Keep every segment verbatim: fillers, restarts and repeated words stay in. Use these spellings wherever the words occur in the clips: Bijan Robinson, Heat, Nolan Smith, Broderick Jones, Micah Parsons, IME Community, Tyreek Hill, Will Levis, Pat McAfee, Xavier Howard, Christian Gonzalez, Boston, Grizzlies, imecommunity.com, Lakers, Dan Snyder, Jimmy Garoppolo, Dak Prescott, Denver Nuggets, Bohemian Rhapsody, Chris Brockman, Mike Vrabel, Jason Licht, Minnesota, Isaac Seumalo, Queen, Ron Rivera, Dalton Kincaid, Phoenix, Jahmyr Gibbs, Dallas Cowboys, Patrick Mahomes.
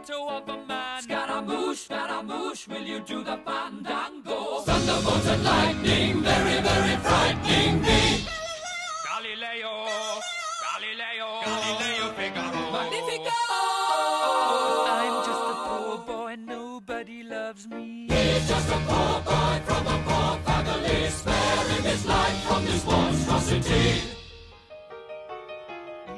ghetto of a man. Scaramouche, Scaramouche, will you do the fandango? Thunderbolts and lightning, very, very frightening me. Galileo, Galileo, Galileo Figaro. Magnifico! I'm just a poor boy, nobody loves me. He's just a poor boy from a poor family, sparing his life from this monstrosity.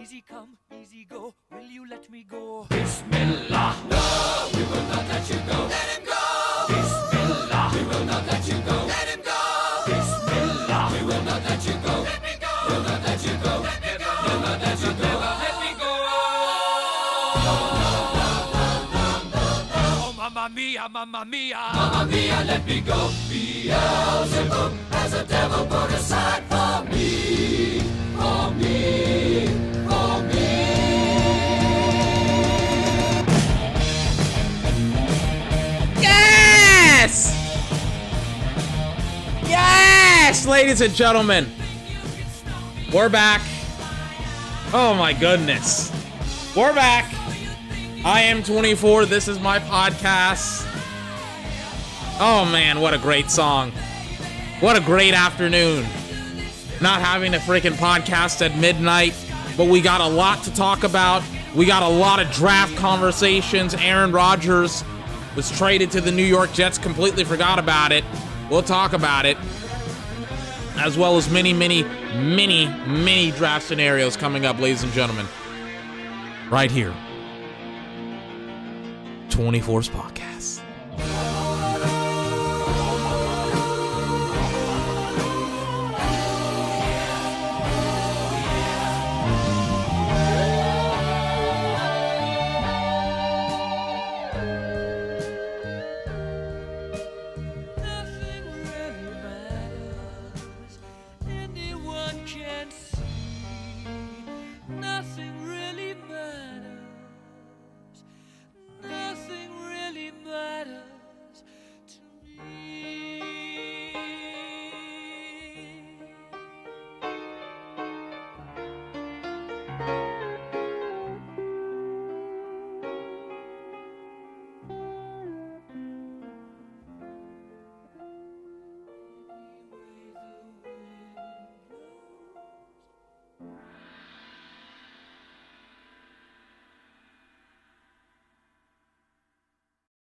Easy come, easy go, will you let me go? Bismillah, no, we will not let you go. Let him go! Bismillah, we will not let you go. Let him go! Bismillah, we will not let you go. Let me go! We'll not let you go. Let me go! We'll not let you go. Never let me go! No, no, no, no, no, no, no. Oh, mamma mia, mamma mia. Mamma mia, let me go. Beelzebub has a devil put aside for me, for me. Yes! Yes, ladies and gentlemen. We're back. Oh my goodness. We're back. I am twenty-four. This is my podcast. Oh man, what a great song. What a great afternoon. Not having a freaking podcast at midnight, but we got a lot to talk about. We got a lot of draft conversations. Aaron Rodgers was traded to the New York Jets. Completely forgot about it. We'll talk about it. As well as many, many, many, many draft scenarios coming up, ladies and gentlemen. Right here. twenty-four's Podcast.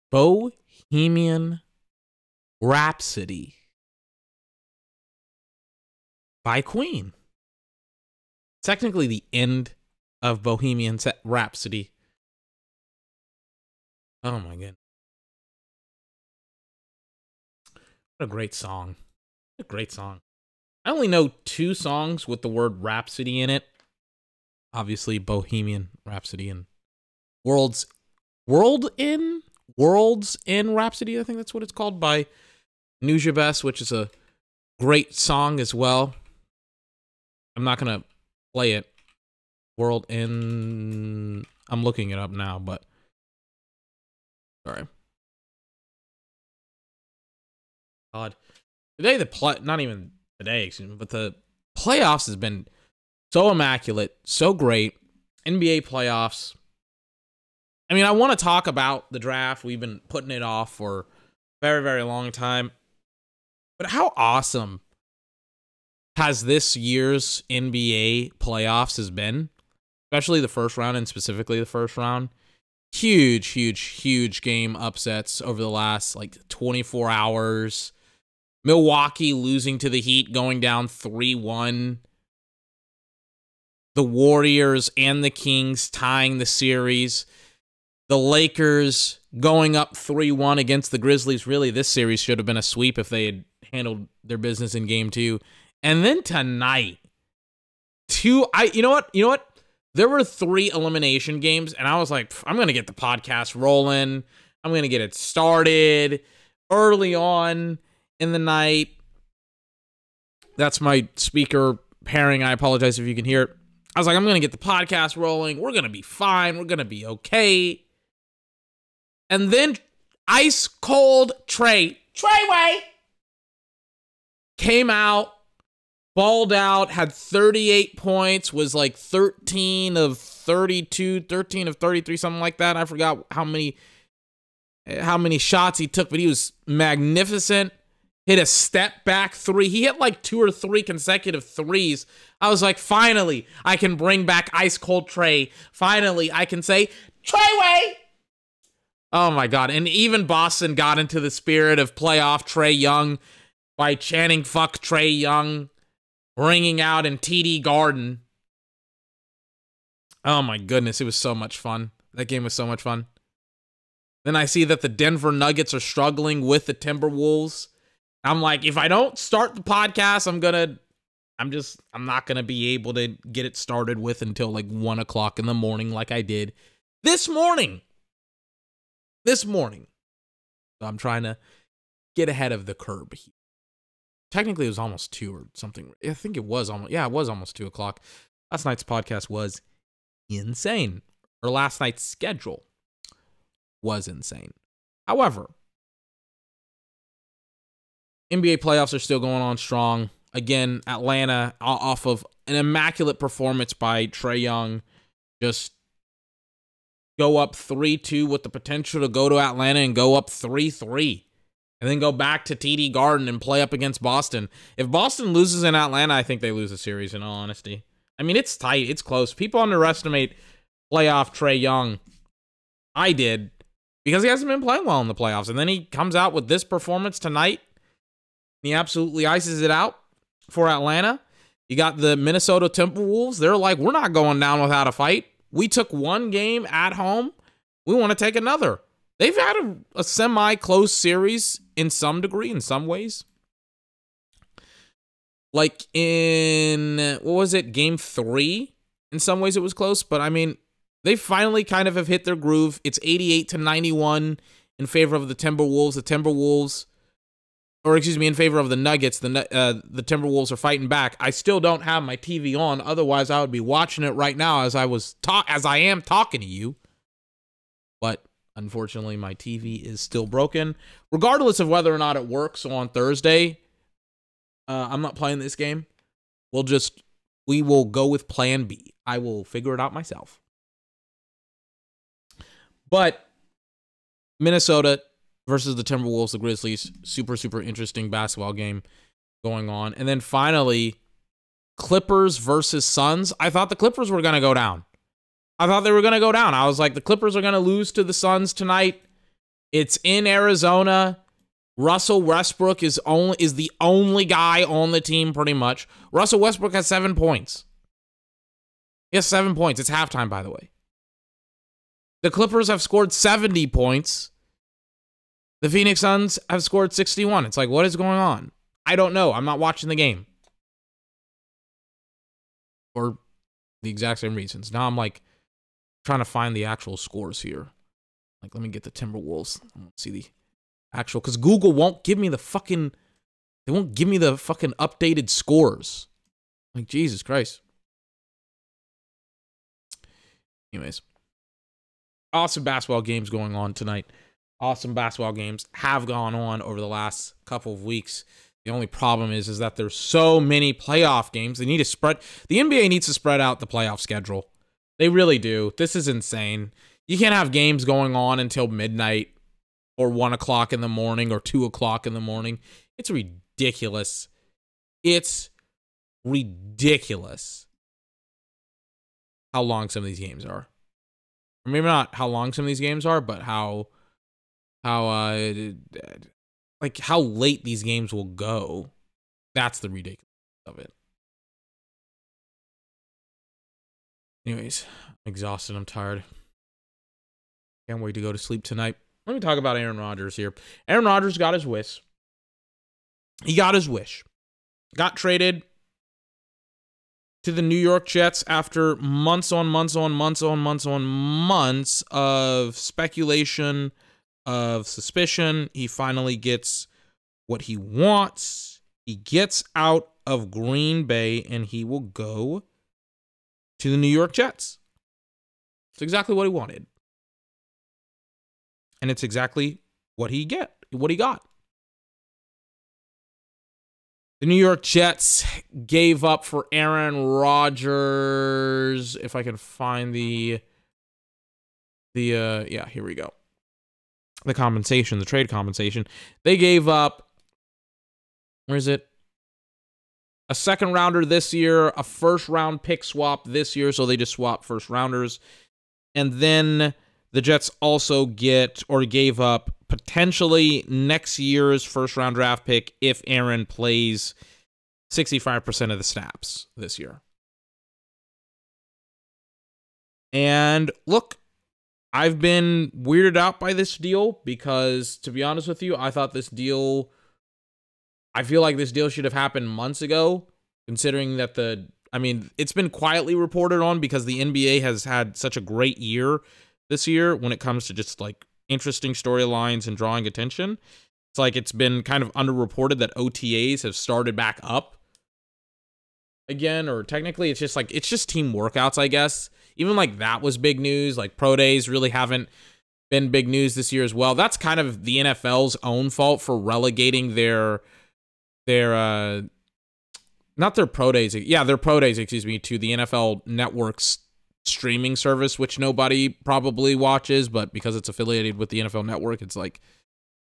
Bohemian Rhapsody by Queen. Technically the end of Bohemian Rhapsody. Oh my goodness. What a great song. What a great song. I only know two songs with the word Rhapsody in it. Obviously Bohemian Rhapsody and World's World in? Worlds in Rhapsody, I think that's what it's called, by Jahmyr Gibbs, which is a great song as well. I'm not going to play it. World in... I'm looking it up now, but... Sorry. God. Today, the play... Not even today, excuse me, but the playoffs has been so immaculate, so great. N B A playoffs... I mean, I want to talk about the draft. We've been putting it off for a very, very long time. But how awesome has this year's N B A playoffs has been? Especially the first round, and specifically the first round. Huge, huge, huge game upsets over the last, like, twenty-four hours. Milwaukee losing to the Heat, going down three one. The Warriors and the Kings tying the series. The Lakers going up three one against the Grizzlies. Really, this series should have been a sweep if they had handled their business in game two. And then tonight, two, I, you know what? You know what? There were three elimination games, and I was like, I'm going to get the podcast rolling. I'm going to get it started early on in the night. That's my speaker pairing. I apologize if you can hear it. I was like, I'm going to get the podcast rolling. We're going to be fine. We're going to be okay. And then ice cold Trae, Trayway, came out, balled out, had thirty-eight points, was like thirteen of thirty-two, thirteen of thirty-three, something like that. I forgot how many how many shots he took, but he was magnificent. Hit a step back three. He hit like two or three consecutive threes. I was like, finally, I can bring back ice cold Trae. Finally, I can say, Trayway! Oh my God. And even Boston got into the spirit of playoff Trae Young by chanting, fuck Trae Young, ringing out in T D Garden. Oh my goodness. It was so much fun. That game was so much fun. Then I see that the Denver Nuggets are struggling with the Timberwolves. I'm like, if I don't start the podcast, I'm going to, I'm just, I'm not going to be able to get it started with until like one o'clock in the morning, like I did this morning, this morning. So I'm trying to get ahead of the curb here. Technically it was almost two or something. I think it was almost, yeah, it was almost two o'clock. Last night's podcast was insane, or last night's schedule was insane. However, N B A playoffs are still going on strong. Again, Atlanta off of an immaculate performance by Trae Young. Just go up three two with the potential to go to Atlanta and go up three three. And then go back to T D Garden and play up against Boston. If Boston loses in Atlanta, I think they lose the series in all honesty. I mean, it's tight. It's close. People underestimate playoff Trae Young. I did. Because he hasn't been playing well in the playoffs. And then he comes out with this performance tonight. He absolutely ices it out for Atlanta. You got the Minnesota Timberwolves. They're like, we're not going down without a fight. We took one game at home. We want to take another. They've had a, a semi-close series in some degree, in some ways. Like in, what was it, game three? In some ways it was close, but I mean, they finally kind of have hit their groove. It's eighty-eight to ninety-one in favor of the Timberwolves. The Timberwolves... Or excuse me, in favor of the Nuggets, the uh, the Timberwolves are fighting back. I still don't have my T V on, otherwise I would be watching it right now as I was talk as I am talking to you. But unfortunately, my T V is still broken, regardless of whether or not it works. So on Thursday, uh, I'm not playing this game. We'll just we will go with Plan B. I will figure it out myself. But Minnesota versus the Timberwolves, the Grizzlies. Super, super interesting basketball game going on. And then finally, Clippers versus Suns. I thought the Clippers were going to go down. I thought they were going to go down. I was like, the Clippers are going to lose to the Suns tonight. It's in Arizona. Russell Westbrook is only is the only guy on the team, pretty much. Russell Westbrook has seven points. He has seven points. It's halftime, by the way. The Clippers have scored seventy points. The Phoenix Suns have scored sixty-one. It's like, what is going on? I don't know. I'm not watching the game. For the exact same reasons. Now I'm like trying to find the actual scores here. Like, let me get the Timberwolves. I don't see the actual, because Google won't give me the fucking, they won't give me the fucking updated scores. Like, Jesus Christ. Anyways. Awesome basketball games going on tonight. Awesome basketball games have gone on over the last couple of weeks. The only problem is, is that there's so many playoff games. They need to spread. The N B A needs to spread out the playoff schedule. They really do. This is insane. You can't have games going on until midnight or one o'clock in the morning or two o'clock in the morning. It's ridiculous. It's ridiculous how long some of these games are. Or maybe not how long some of these games are, but how... How, uh, like, how late these games will go. That's the ridiculousness of it. Anyways, I'm exhausted. I'm tired. Can't wait to go to sleep tonight. Let me talk about Aaron Rodgers here. Aaron Rodgers got his wish. He got his wish. Got traded to the New York Jets after months on months on months on months on months of speculation, of suspicion. He finally gets what he wants. He gets out of Green Bay and he will go to the New York Jets. It's exactly what he wanted. And it's exactly what he get, what he got. The New York Jets gave up for Aaron Rodgers. If I can find the, the uh, yeah, here we go. The compensation, the trade compensation. They gave up, where is it? A second rounder this year, a first round pick swap this year. So they just swapped first rounders. And then the Jets also get or gave up potentially next year's first-round draft pick if Aaron plays sixty-five percent of the snaps this year. And look, I've been weirded out by this deal because, to be honest with you, I thought this deal... I feel like this deal should have happened months ago, considering that the... I mean, it's been quietly reported on because the N B A has had such a great year this year when it comes to just, like, interesting storylines and drawing attention. It's like it's been kind of underreported that O T As have started back up again, or technically it's just like it's just team workouts, I guess. Even like that was big news. Like pro days really haven't been big news this year as well. That's kind of the N F L's own fault for relegating their their uh not their pro days, yeah, their pro days, excuse me, to the N F L Network's streaming service, which nobody probably watches, but because it's affiliated with the N F L Network, it's like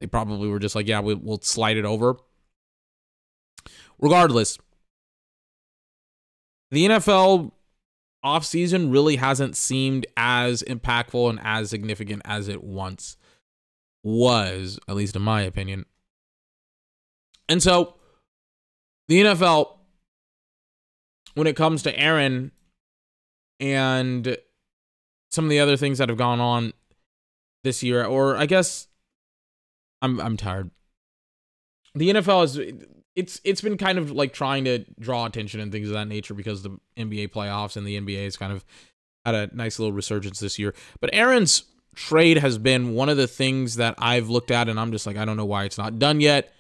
they probably were just like, yeah, we, we'll slide it over. Regardless, the N F L offseason really hasn't seemed as impactful and as significant as it once was, at least in my opinion. And so the N F L, when it comes to Aaron and some of the other things that have gone on this year, or I guess I'm I'm tired. The N F L is it's it's been kind of like trying to draw attention and things of that nature because the N B A playoffs and the N B A has kind of had a nice little resurgence this year. But Aaron's trade has been one of the things that I've looked at and I'm just like, I don't know why it's not done yet.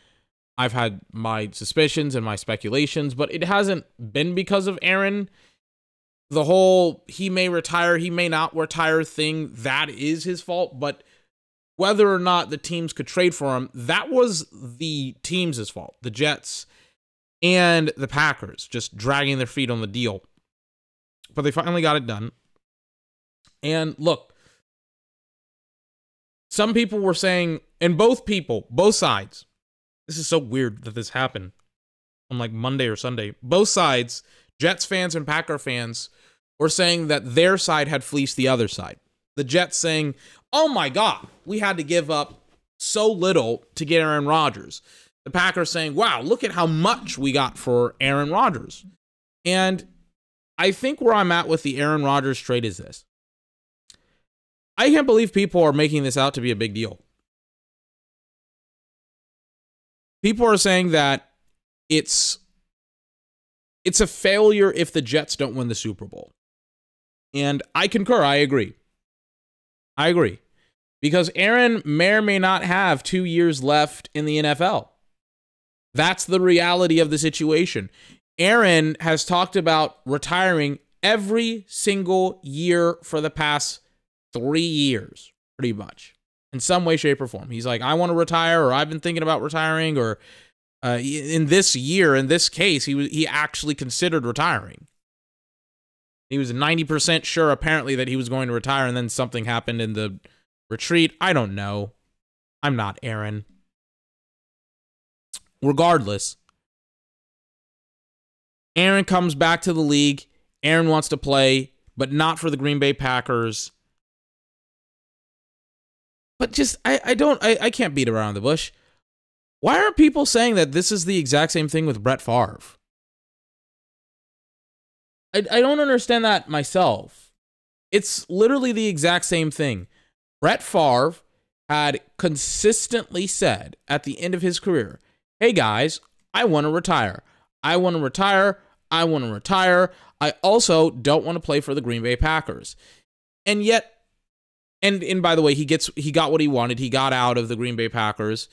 I've had my suspicions and my speculations, but it hasn't been because of Aaron. The whole he may retire, he may not retire thing, that is his fault. But whether or not the teams could trade for him, that was the teams' fault. The Jets and the Packers just dragging their feet on the deal. But they finally got it done. And look, some people were saying, and both people, both sides, this is so weird that this happened on like Monday or Sunday, both sides, Jets fans and Packer fans, were saying that their side had fleeced the other side. The Jets saying, oh my God, we had to give up so little to get Aaron Rodgers. The Packers saying, wow, look at how much we got for Aaron Rodgers. And I think where I'm at with the Aaron Rodgers trade is this. I can't believe people are making this out to be a big deal. People are saying that it's... It's a failure if the Jets don't win the Super Bowl. And I concur. I agree. I agree. Because Aaron may or may not have two years left in the N F L. That's the reality of the situation. Aaron has talked about retiring every single year for the past three years, pretty much, in some way, shape, or form. He's like, I want to retire, or I've been thinking about retiring, or... Uh, in this year, in this case, he was, he actually considered retiring. He was ninety percent sure, apparently, that he was going to retire, and then something happened in the retreat. I don't know. I'm not Aaron. Regardless, Aaron comes back to the league. Aaron wants to play, but not for the Green Bay Packers. But just, I, I don't, I, I can't beat around the bush. Why aren't people saying that this is the exact same thing with Brett Favre? I, I don't understand that myself. It's literally the exact same thing. Brett Favre had consistently said at the end of his career, hey guys, I want to retire. I want to retire. I want to retire. I also don't want to play for the Green Bay Packers. And yet, and, and by the way, he gets he got what he wanted. He got out of the Green Bay Packers.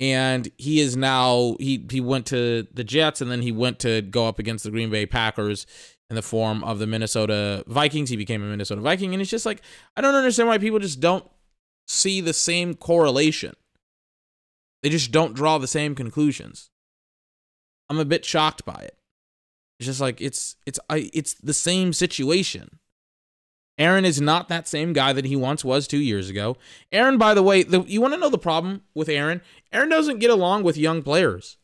And he is now, he, he went to the Jets, and then he went to go up against the Green Bay Packers in the form of the Minnesota Vikings. He became a Minnesota Viking. And it's just like, I don't understand why people just don't see the same correlation. They just don't draw the same conclusions. I'm a bit shocked by it. It's just like, it's, it's, I, it's the same situation. Aaron is not that same guy that he once was two years ago. Aaron, by the way, the, you want to know the problem with Aaron? Aaron doesn't get along with young players.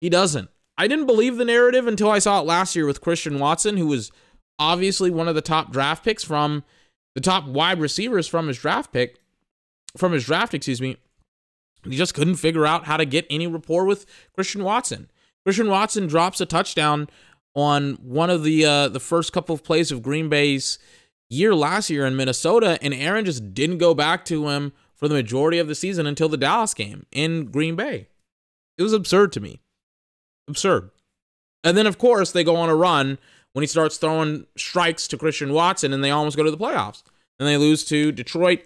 He doesn't. I didn't believe the narrative until I saw it last year with Christian Watson, who was obviously one of the top draft picks from the top wide receivers from his draft pick, from his draft, excuse me. He just couldn't figure out how to get any rapport with Christian Watson. Christian Watson drops a touchdown on one of the uh, the first couple of plays of Green Bay's year last year in Minnesota, and Aaron just didn't go back to him for the majority of the season until the Dallas game in Green Bay. It was absurd to me. Absurd. And then, of course, they go on a run when he starts throwing strikes to Christian Watson, and they almost go to the playoffs. And they lose to Detroit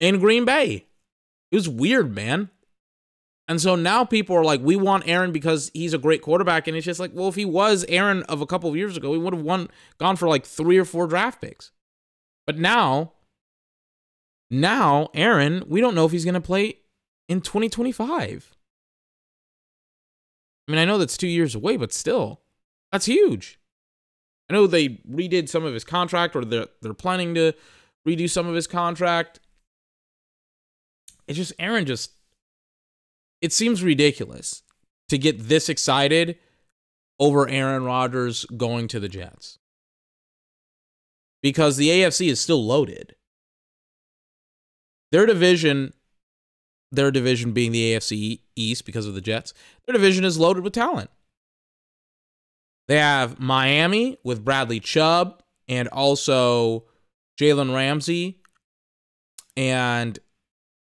and Green Bay. It was weird, man. And so now people are like, we want Aaron because he's a great quarterback. And it's just like, well, if he was Aaron of a couple of years ago, we would have won, gone for like three or four draft picks. But now, now, Aaron, we don't know if he's going to play in twenty twenty-five. I mean, I know that's two years away, but still, that's huge. I know they redid some of his contract, or they're, they're planning to redo some of his contract. It's just, Aaron just, it seems ridiculous to get this excited over Aaron Rodgers going to the Jets, because the A F C is still loaded. Their division, their division being the A F C East because of the Jets, their division is loaded with talent. They have Miami with Bradley Chubb and also Jalen Ramsey and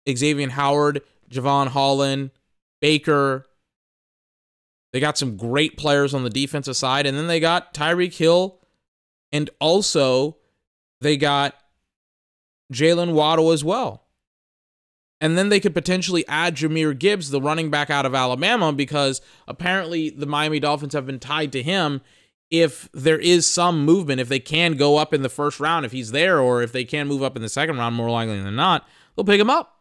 Xavier Howard, Javon Holland, Baker. They got some great players on the defensive side. And then they got Tyreek Hill. And also, they got Jaylen Waddle as well. And then they could potentially add Jahmyr Gibbs, the running back out of Alabama, because apparently the Miami Dolphins have been tied to him if there is some movement, if they can go up in the first round, if he's there, or if they can move up in the second round, more likely than not, they'll pick him up.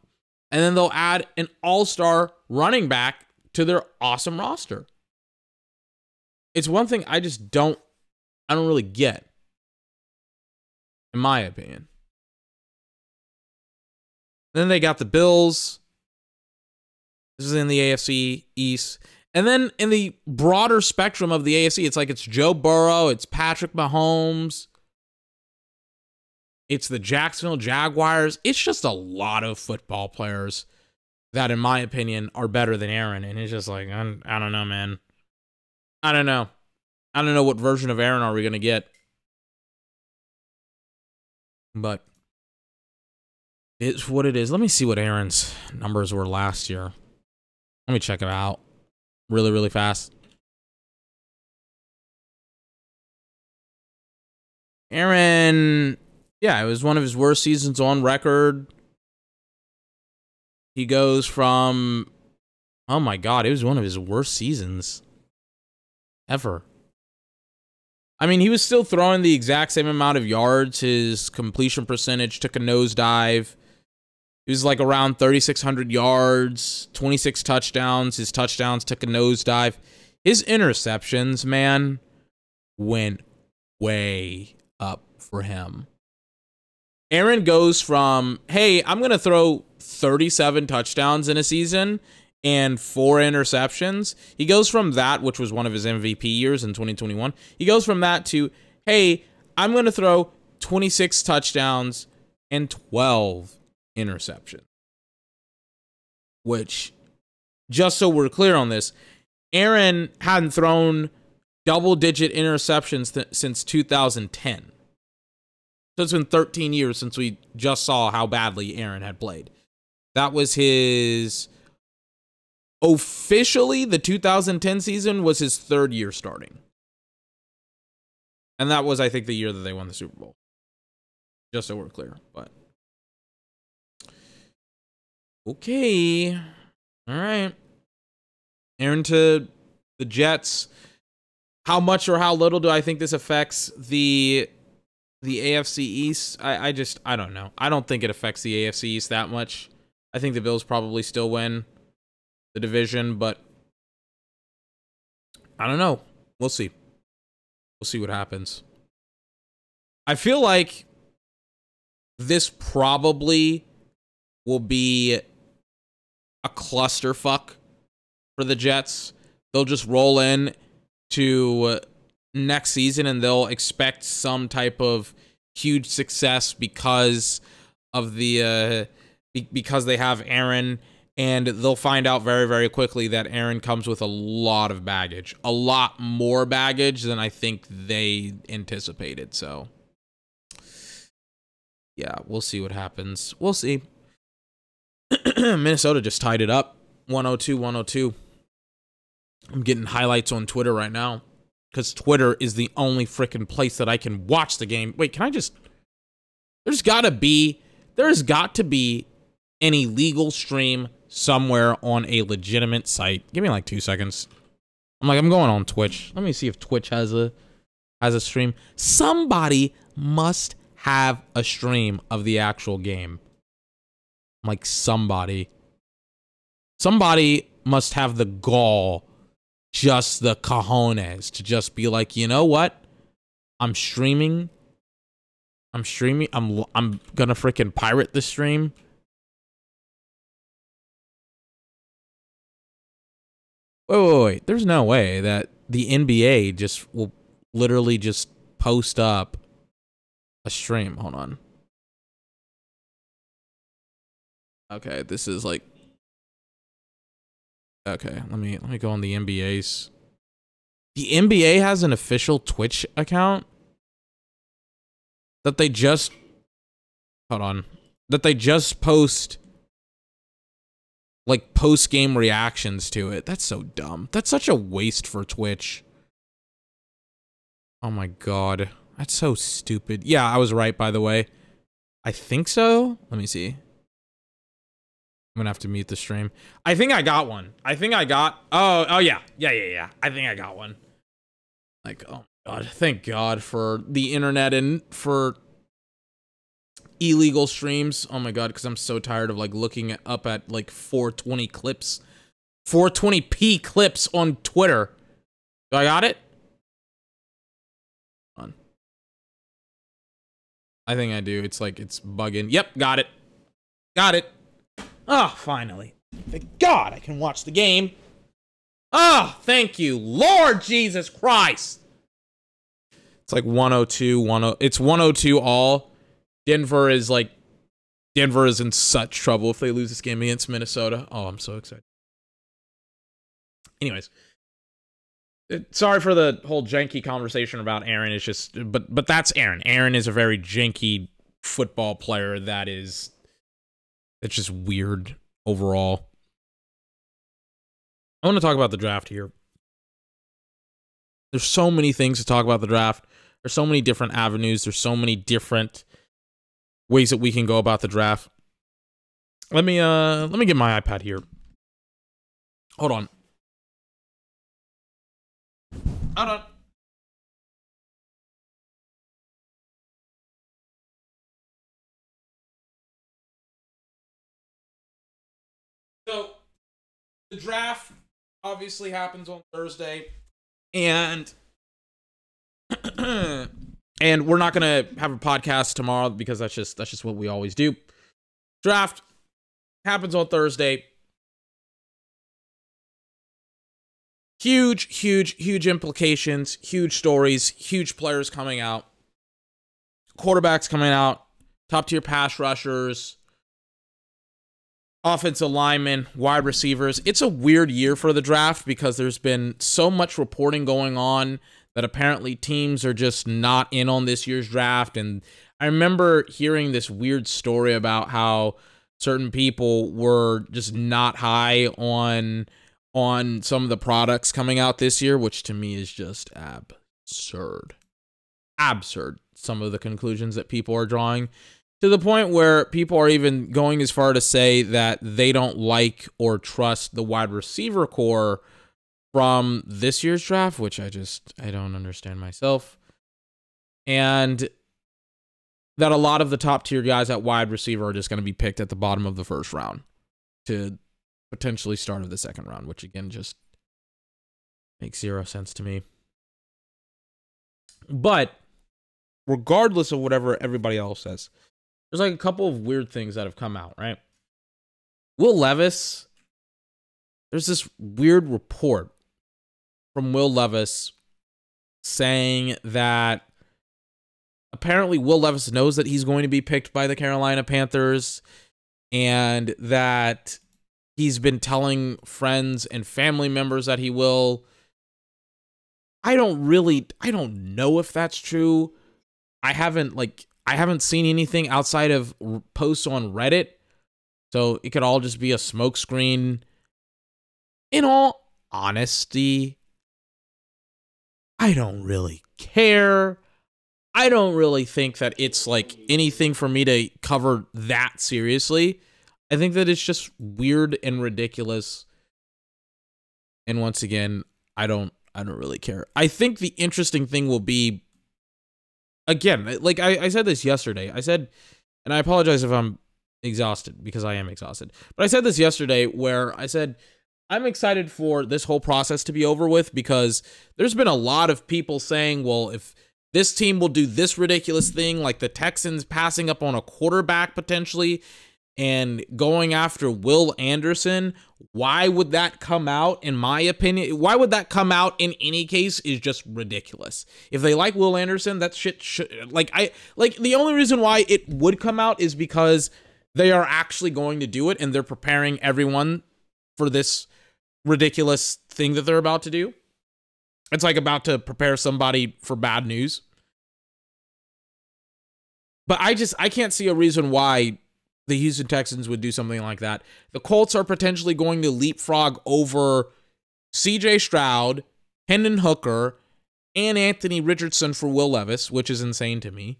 And then they'll add an all-star running back to their awesome roster. It's one thing I just don't, I don't really get, in my opinion. Then they got the Bills. This is in the A F C East. And then in the broader spectrum of the A F C, it's like it's Joe Burrow, it's Patrick Mahomes, it's the Jacksonville Jaguars. It's just a lot of football players that, in my opinion, are better than Aaron. And it's just like, I, I don't know, man. I don't know. I don't know what version of Aaron are we going to get. But it's what it is. Let me see what Aaron's numbers were last year. Let me check it out really, really fast. Aaron... Yeah, it was one of his worst seasons on record. He goes from, oh my God, it was one of his worst seasons ever. I mean, he was still throwing the exact same amount of yards. His completion percentage took a nosedive. He was like around thirty-six hundred yards, twenty-six touchdowns. His touchdowns took a nosedive. His interceptions, man, went way up for him. Aaron goes from, hey, I'm going to throw thirty-seven touchdowns in a season and four interceptions. He goes from that, which was one of his M V P years in twenty twenty-one. He goes from that to, hey, I'm going to throw twenty-six touchdowns and twelve interceptions. Which, just so we're clear on this, Aaron hadn't thrown double-digit interceptions th- since two thousand ten. So it's been thirteen years since we just saw how badly Aaron had played. That was his, officially, the two thousand ten season was his third year starting. And that was, I think, the year that they won the Super Bowl. Just so we're clear, but. Okay. All right. Aaron to the Jets. How much or how little do I think this affects the... the A F C East? I, I just, I don't know. I don't think it affects the A F C East that much. I think the Bills probably still win the division, but I don't know. We'll see. We'll see what happens. I feel like this probably will be a clusterfuck for the Jets. They'll just roll in to next season and they'll expect some type of huge success because of the uh, be- because they have Aaron, and they'll find out very, very quickly that Aaron comes with a lot of baggage, a lot more baggage than I think they anticipated. So, yeah, we'll see what happens. We'll see. Minnesota just tied it up, one oh two, one oh two. I'm getting highlights on Twitter right now because Twitter is the only freaking place that I can watch the game. Wait, can I just... There's got to be... There's got to be an illegal stream somewhere on a legitimate site. Give me like two seconds. I'm like, I'm going on Twitch. Let me see if Twitch has a has a stream. Somebody must have a stream of the actual game. I'm like, somebody. Somebody must have the gall, just the cojones, to just be like, you know what? I'm streaming. I'm streaming. I'm I'm gonna freaking pirate the stream. Wait, wait, wait. There's no way that the N B A just will literally just post up a stream. Hold on. Okay, this is like... Okay, let me let me go on the N B A's. The N B A has an official Twitch account that they just... Hold on. That they just post... like post-game reactions to it. That's so dumb. That's such a waste for Twitch. Oh my god. That's so stupid. Yeah, I was right, by the way. I think so. Let me see. I'm gonna have to mute the stream. I think I got one. I think I got... Oh, oh yeah. Yeah, yeah, yeah. I think I got one. Like, oh my god. Thank god for the internet and for... illegal streams. Oh my god, because I'm so tired of like looking up at like four twenty clips, four twenty p clips on Twitter. Do I got it? Hold on. I think I do. It's like it's bugging. Yep, got it. Got it. Ah, oh, finally. Thank God I can watch the game. Ah, oh, thank you, Lord Jesus Christ. It's like one oh two, one oh. It's one oh two all. Denver is like, Denver is in such trouble if they lose this game against Minnesota. Oh, I'm so excited. Anyways, it, sorry for the whole janky conversation about Aaron. It's just, but but that's Aaron. Aaron is a very janky football player that is, it's just weird overall. I want to talk about the draft here. There's so many things to talk about the draft. There's so many different avenues. There's so many different ways that we can go about the draft. Let me uh let me get my iPad here. Hold on. Hold on. So the draft obviously happens on Thursday, and And we're not gonna have a podcast tomorrow because that's just that's just what we always do. Draft happens on Thursday. Huge, huge, huge implications, huge stories, huge players coming out, quarterbacks coming out, top tier pass rushers, offensive linemen, wide receivers. It's a weird year for the draft because there's been so much reporting going on that apparently teams are just not in on this year's draft. And I remember hearing this weird story about how certain people were just not high on on some of the products coming out this year, which to me is just absurd. Absurd, some of the conclusions that people are drawing, to the point where people are even going as far to say that they don't like or trust the wide receiver core from this year's draft, which I just, I don't understand myself. And that a lot of the top tier guys at wide receiver are just going to be picked at the bottom of the first round to potentially start of the second round, which again, just Makes zero sense to me. But regardless of whatever everybody else says, there's like a couple of weird things that have come out, right? Will Levis, there's this weird report from Will Levis saying that apparently Will Levis knows that he's going to be picked by the Carolina Panthers and that he's been telling friends and family members that he will. I don't really, I don't know if that's true. I haven't, like, I haven't seen anything outside of posts on Reddit. So it could all just be a smokescreen. In all honesty, I don't really care. I don't really think that it's, like, anything for me to cover that seriously. I think that it's just weird and ridiculous. And once again, I don't, I don't really care. I think the interesting thing will be, again, like I, I said this yesterday. I said, and I apologize if I'm exhausted, because I am exhausted. But I said this yesterday where I said, I'm excited for this whole process to be over with, because there's been a lot of people saying, well, if this team will do this ridiculous thing, like the Texans passing up on a quarterback potentially and going after Will Anderson, why would that come out, in my opinion? Why would that come out in any case is just ridiculous. If they like Will Anderson, that shit should, like, I, like, the only reason why it would come out is because they are actually going to do it and they're preparing everyone for this ridiculous thing that they're about to do. It's like about to prepare somebody for bad news. But I just, I can't see a reason why the Houston Texans would do something like that. The Colts are potentially going to leapfrog over C J. Stroud, Hendon Hooker, and Anthony Richardson for Will Levis, which is insane to me.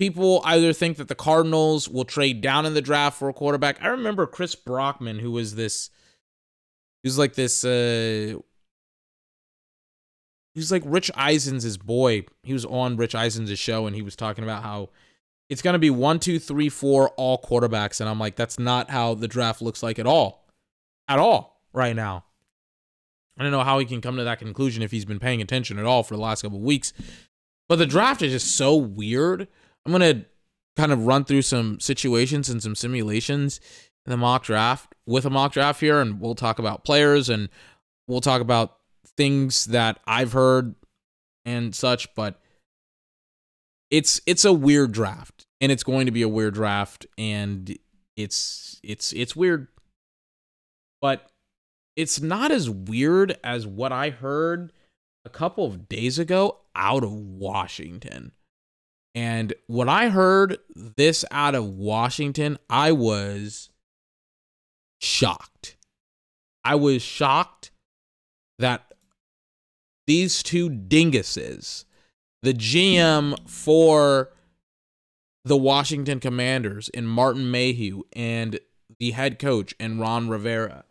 People either think that the Cardinals will trade down in the draft for a quarterback. I remember Chris Brockman, who was this, who's like this, uh, he's like Rich Eisen, his boy. He was on Rich Eisen's show, and he was talking about how it's going to be one, two, three, four, all quarterbacks. And I'm like, that's not how the draft looks like at all. At all right now. I don't know how he can come to that conclusion if he's been paying attention at all for the last couple of weeks. But the draft is just so weird. I'm going to kind of run through some situations and some simulations in the mock draft, with a mock draft here, and we'll talk about players, and we'll talk about things that I've heard and such, but it's it's a weird draft, and it's going to be a weird draft, and it's it's it's weird, but it's not as weird as what I heard a couple of days ago out of Washington. And when I heard this out of Washington, I was shocked. I was shocked that these two dinguses, the G M for the Washington Commanders and Martin Mayhew, and the head coach and Ron Rivera,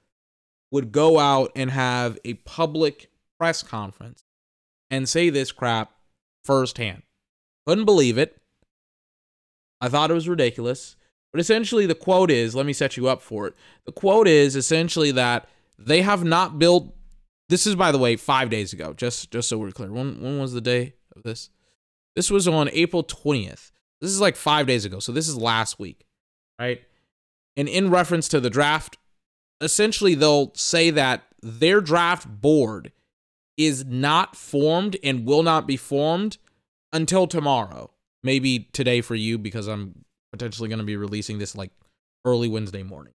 would go out and have a public press conference and say this crap firsthand. Couldn't believe it. I thought it was ridiculous. But essentially the quote is, let me set you up for it. The quote is essentially that they have not built. This is, by the way, five days ago, just just so we're clear. When, when was the day of this? This was on April twentieth. This is like five days ago, so this is last week, right? And in reference to the draft, essentially they'll say that their draft board is not formed and will not be formed until tomorrow. Maybe today for you, because I'm potentially going to be releasing this like early Wednesday morning.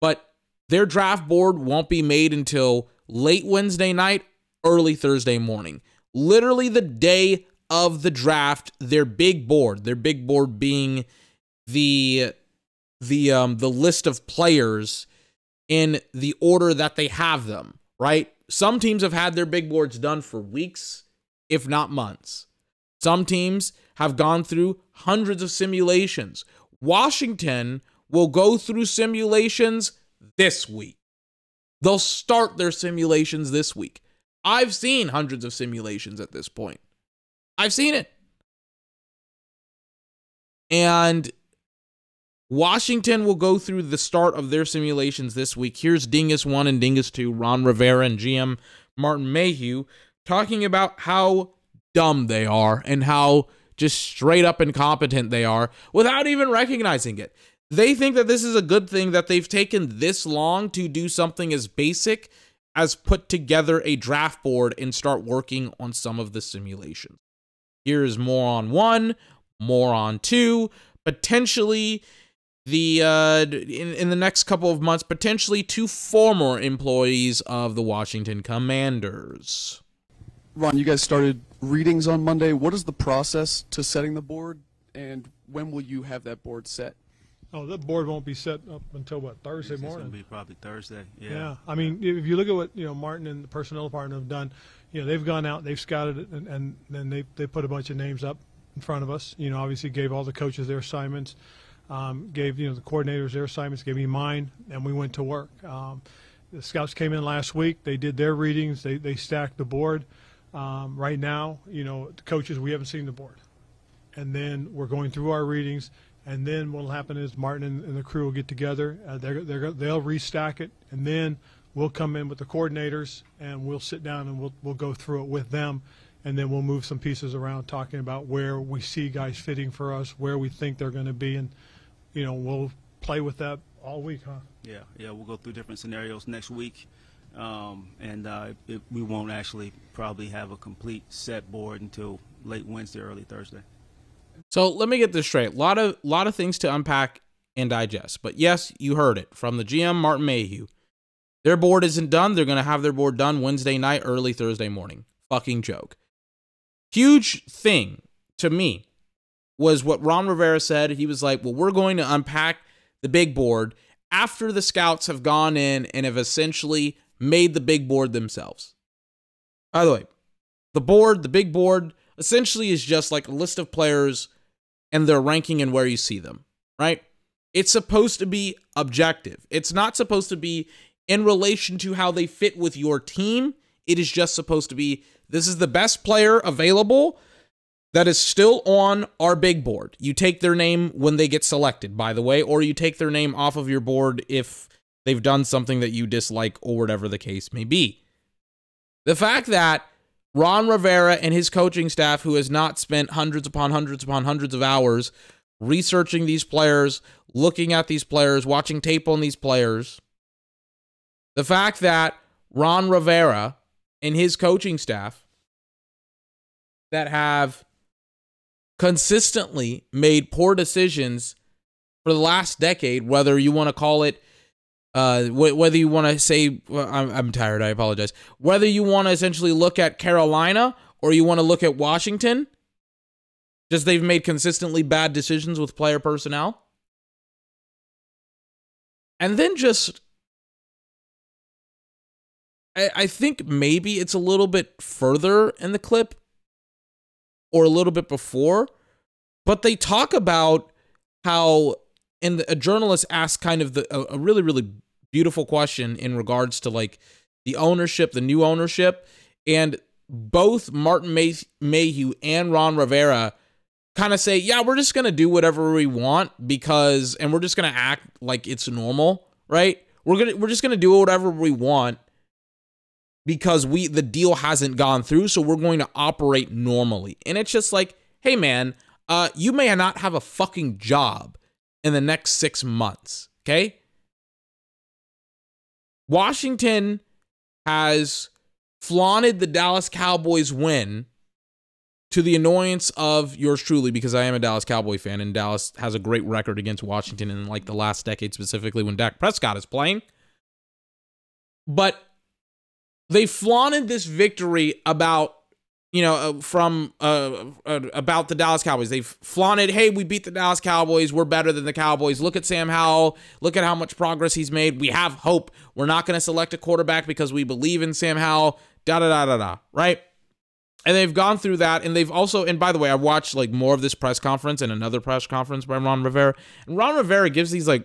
But their draft board won't be made until late Wednesday night, early Thursday morning. Literally the day of the draft, their big board, their big board being the the um, the list of players in the order that they have them, right? Some teams have had their big boards done for weeks, if not months. Some teams have gone through hundreds of simulations. Washington will go through simulations this week. They'll start their simulations this week. I've seen hundreds of simulations at this point. I've seen it. And Washington will go through the start of their simulations this week. Here's Dingus one and Dingus two, Ron Rivera and G M Martin Mayhew, talking about how dumb they are and how just straight up incompetent they are without even recognizing it. They think that this is a good thing that they've taken this long to do something as basic as put together a draft board and start working on some of the simulations. Here's moron one, moron two, potentially the uh, in, in the next couple of months, potentially two former employees of the Washington Commanders. Ron, you guys started readings on Monday. What is the process to setting the board, and when will you have that board set? Oh, the board won't be set up until, what, Thursday morning? It's going to be probably Thursday, yeah. Yeah, I mean, if you look at what, you know, Martin and the personnel department have done, you know, they've gone out, they've scouted it, and, and then they, they put a bunch of names up in front of us. You know, obviously gave all the coaches their assignments, um, gave, you know, the coordinators their assignments, gave me mine, and we went to work. Um, the scouts came in last week. They did their readings. They, they stacked the board. Um, right now, you know, the coaches, we haven't seen the board. And then we're going through our readings. And then what will happen is Martin and the crew will get together. Uh, they're, they're, they'll restack it, and then we'll come in with the coordinators, and we'll sit down and we'll, we'll go through it with them, and then we'll move some pieces around talking about where we see guys fitting for us, where we think they're going to be, and, you know, we'll play with that all week, huh? Yeah, yeah, we'll go through different scenarios next week, um, and uh, it, we won't actually probably have a complete set board until late Wednesday, early Thursday. So let me get this straight. A lot of, lot of things to unpack and digest. But yes, you heard it from the G M, Martin Mayhew. Their board isn't done. They're going to have their board done Wednesday night, early Thursday morning. Fucking joke. Huge thing to me was what Ron Rivera said. He was like, well, we're going to unpack the big board after the scouts have gone in and have essentially made the big board themselves. By the way, the board, the big board, essentially is just like a list of players and their ranking and where you see them, right? It's supposed to be objective. It's not supposed to be in relation to how they fit with your team. It is just supposed to be, this is the best player available that is still on our big board. You take their name when they get selected, by the way, or you take their name off of your board if they've done something that you dislike or whatever the case may be. The fact that Ron Rivera and his coaching staff, who has not spent hundreds upon hundreds upon hundreds of hours researching these players, looking at these players, watching tape on these players. The fact that Ron Rivera and his coaching staff that have consistently made poor decisions for the last decade, whether you want to call it Uh, whether you want to say, well, I'm, I'm tired, I apologize. Whether you want to essentially look at Carolina or you want to look at Washington, just they've made consistently bad decisions with player personnel. And then just, I, I think maybe it's a little bit further in the clip or a little bit before, but they talk about how, and a journalist asked kind of the, a, a really, really beautiful question in regards to like the ownership, the new ownership. And both Martin May- Mayhew and Ron Rivera kind of say, yeah, we're just going to do whatever we want because, and we're just going to act like it's normal, right? We're going to, we're just going to do whatever we want because we, the deal hasn't gone through. So we're going to operate normally. And it's just like, hey man, uh, you may not have a fucking job in the next six months, okay? Washington has flaunted the Dallas Cowboys win to the annoyance of yours truly, because I am a Dallas Cowboy fan, and Dallas has a great record against Washington in like the last decade, specifically when Dak Prescott is playing. But they flaunted this victory about, you know, from uh, about the Dallas Cowboys. They've flaunted, hey, we beat the Dallas Cowboys. We're better than the Cowboys. Look at Sam Howell. Look at how much progress he's made. We have hope. We're not going to select a quarterback because we believe in Sam Howell, da-da-da-da-da, right? And they've gone through that, and they've also, and by the way, I watched, like, more of this press conference and another press conference by Ron Rivera. And Ron Rivera gives these, like,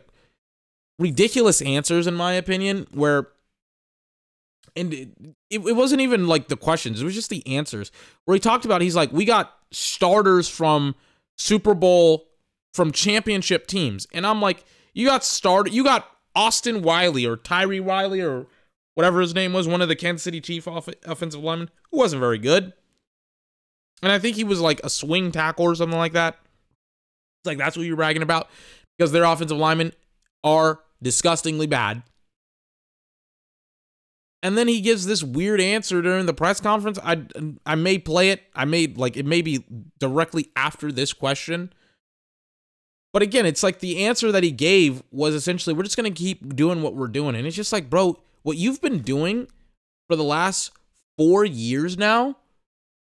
ridiculous answers, in my opinion, where, and it, it wasn't even like the questions. It was just the answers where he talked about, he's like, we got starters from Super Bowl, from championship teams. And I'm like, you got started. You got Austin Wiley or Tyree Wiley or whatever his name was, one of the Kansas City Chiefs off offensive linemen, who wasn't very good. And I think he was like a swing tackle or something like that. It's like, that's what you're bragging about, because their offensive linemen are disgustingly bad. And then he gives this weird answer during the press conference. I, I may play it. I may, like, it may be directly after this question. But again, it's like the answer that he gave was essentially, we're just going to keep doing what we're doing. And it's just like, bro, what you've been doing for the last four years now,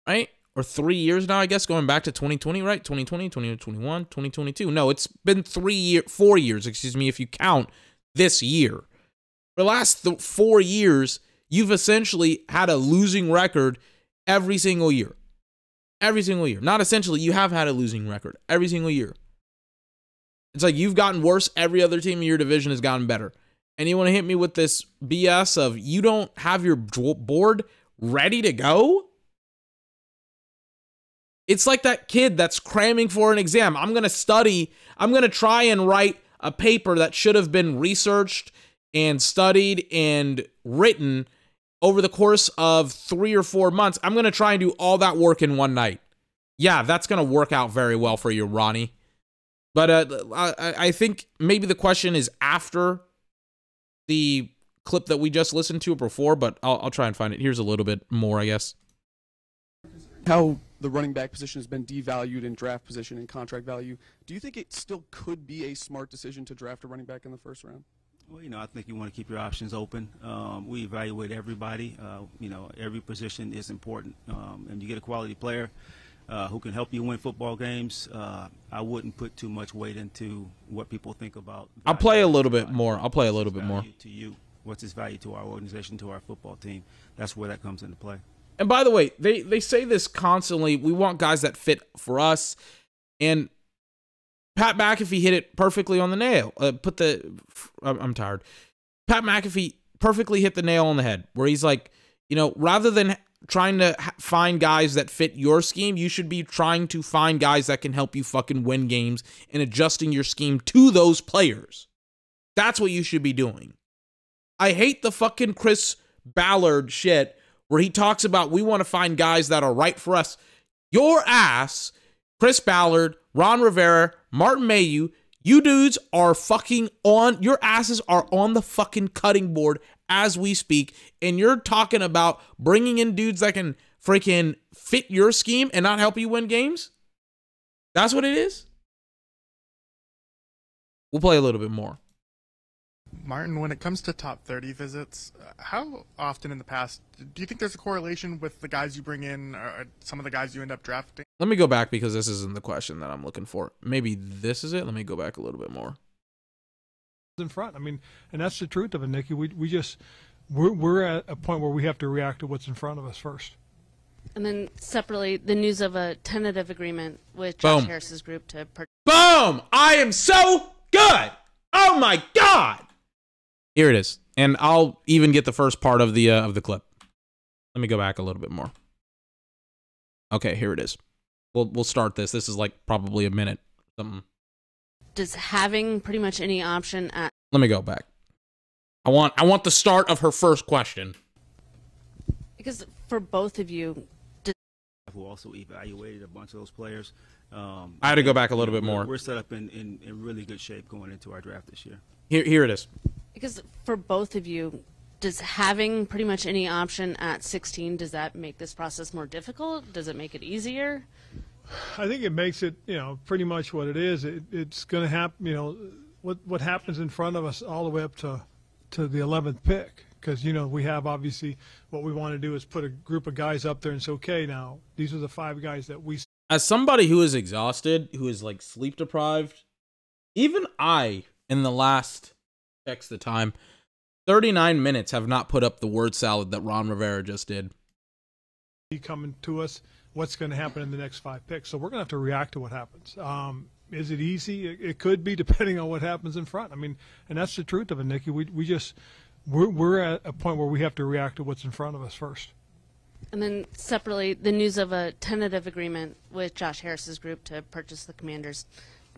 right? Or three years now, I guess, going back to twenty twenty, right? twenty twenty, twenty twenty-one, twenty twenty-two. No, it's been three year, four years, excuse me, if you count this year. For the last th four years, you've essentially had a losing record every single year. Every single year. Not essentially, you have had a losing record every single year. It's like you've gotten worse. Every other team in your division has gotten better. And you want to hit me with this B S of you don't have your board ready to go? It's like that kid that's cramming for an exam. I'm going to study. I'm going to try and write a paper that should have been researched and studied and written over the course of three or four months. I'm going to try and do all that work in one night. Yeah, that's going to work out very well for you, Ronnie. But uh, I, I think maybe the question is after the clip that we just listened to before, but I'll, I'll try and find it. Here's a little bit more, I guess. How the running back position has been devalued in draft position and contract value. Do you think it still could be a smart decision to draft a running back in the first round? Well, you know, I think you want to keep your options open. Um, we evaluate everybody. Uh, you know, every position is important. Um, and you get a quality player uh, who can help you win football games. Uh, I wouldn't put too much weight into what people think about. I'll play a little bit more. I'll play a little bit more. To you, what's its value to our organization, to our football team? That's where that comes into play. And by the way, they, they say this constantly. We want guys that fit for us. And Pat McAfee hit it perfectly on the nail. Uh, put the, I'm tired. Pat McAfee perfectly hit the nail on the head, where he's like, you know, rather than trying to find guys that fit your scheme, you should be trying to find guys that can help you fucking win games and adjusting your scheme to those players. That's what you should be doing. I hate the fucking Chris Ballard shit where he talks about we want to find guys that are right for us. Your ass, Chris Ballard, Ron Rivera, Martin Mayhew, you dudes are fucking on, your asses are on the fucking cutting board as we speak, and you're talking about bringing in dudes that can freaking fit your scheme and not help you win games? That's what it is? We'll play a little bit more. Martin, when it comes to top thirty visits, how often in the past, do you think there's a correlation with the guys you bring in or some of the guys you end up drafting? Let me go back because this isn't the question that I'm looking for. Maybe this is it. Let me go back a little bit more. In front. I mean, and that's the truth of it, Nikki. We, we just, we're, we're at a point where we have to react to what's in front of us first. And then separately, the news of a tentative agreement with Josh Boom. Harris's group to purchase. Boom! I am so good! Oh my God! Here it is, and I'll even get the first part of the uh, of the clip. Let me go back a little bit more. Okay, here it is. We'll we'll start this. This is like probably a minute. Something. Does having pretty much any option at? Let me go back. I want I want the start of her first question. Because for both of you, who also evaluated a bunch of those players. Um, I had to go back a little bit more. We're set up in, in in really good shape going into our draft this year. Here here it is. Because for both of you, does having pretty much any option at sixteen, does that make this process more difficult? Does it make it easier? I think it makes it, you know, pretty much what it is. It, it's going to happen, you know, what what happens in front of us all the way up to, to the eleventh pick. Because, you know, we have obviously what we want to do is put a group of guys up there and say, okay, now, these are the five guys that we... As somebody who is exhausted, who is, like, sleep-deprived, even I, in the last... Text the time. thirty-nine minutes have not put up the word salad that Ron Rivera just did. Coming to us, what's going to happen in the next five picks? So we're going to have to react to what happens. Um, is it easy? It, it could be, depending on what happens in front. I mean, and that's the truth of it, Nikki. We we just we're we're at a point where we have to react to what's in front of us first. And then separately, the news of a tentative agreement with Josh Harris's group to purchase the Commanders.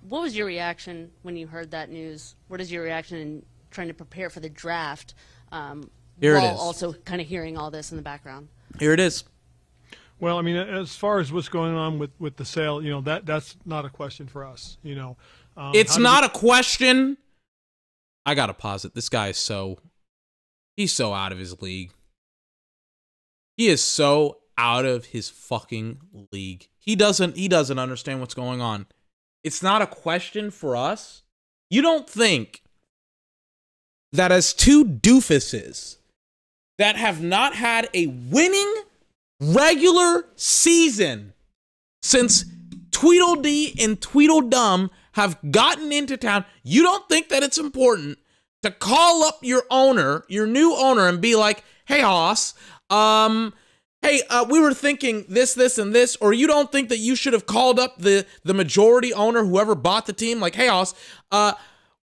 What was your reaction when you heard that news? What is your reaction in trying to prepare for the draft um, Here while it is. Also kind of hearing all this in the background. Here it is. Well, I mean, as far as what's going on with, with the sale, you know, that that's not a question for us, you know. Um, it's not a question. I got to pause it. This guy is so, he's so out of his league. He is so out of his fucking league. He doesn't, he doesn't understand what's going on. It's not a question for us. You don't think that as two doofuses that have not had a winning regular season since Tweedledee and Tweedledum have gotten into town, you don't think that it's important to call up your owner, your new owner, and be like, hey, Hoss, um, hey, uh, we were thinking this, this, and this, or you don't think that you should have called up the, the majority owner, whoever bought the team, like, hey, Hoss, uh,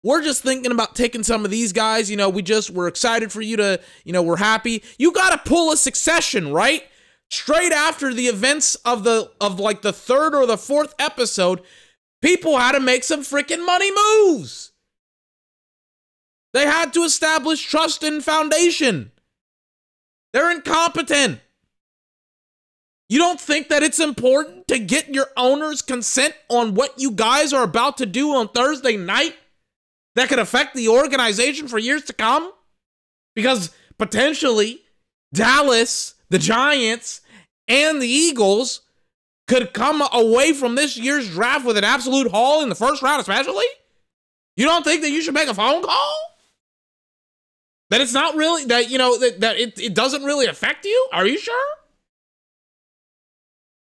we're just thinking about taking some of these guys, you know, we just, we're excited for you to, you know, we're happy. You got to pull a succession, right? Straight after the events of the of like the third or the fourth episode, people had to make some freaking money moves. They had to establish trust and foundation. They're incompetent. You don't think that it's important to get your owner's consent on what you guys are about to do on Thursday night that could affect the organization for years to come? Because potentially Dallas, the Giants, and the Eagles could come away from this year's draft with an absolute haul in the first round, especially? You don't think that you should make a phone call? That it's not really, that, you know, that, that it, it doesn't really affect you? Are you sure?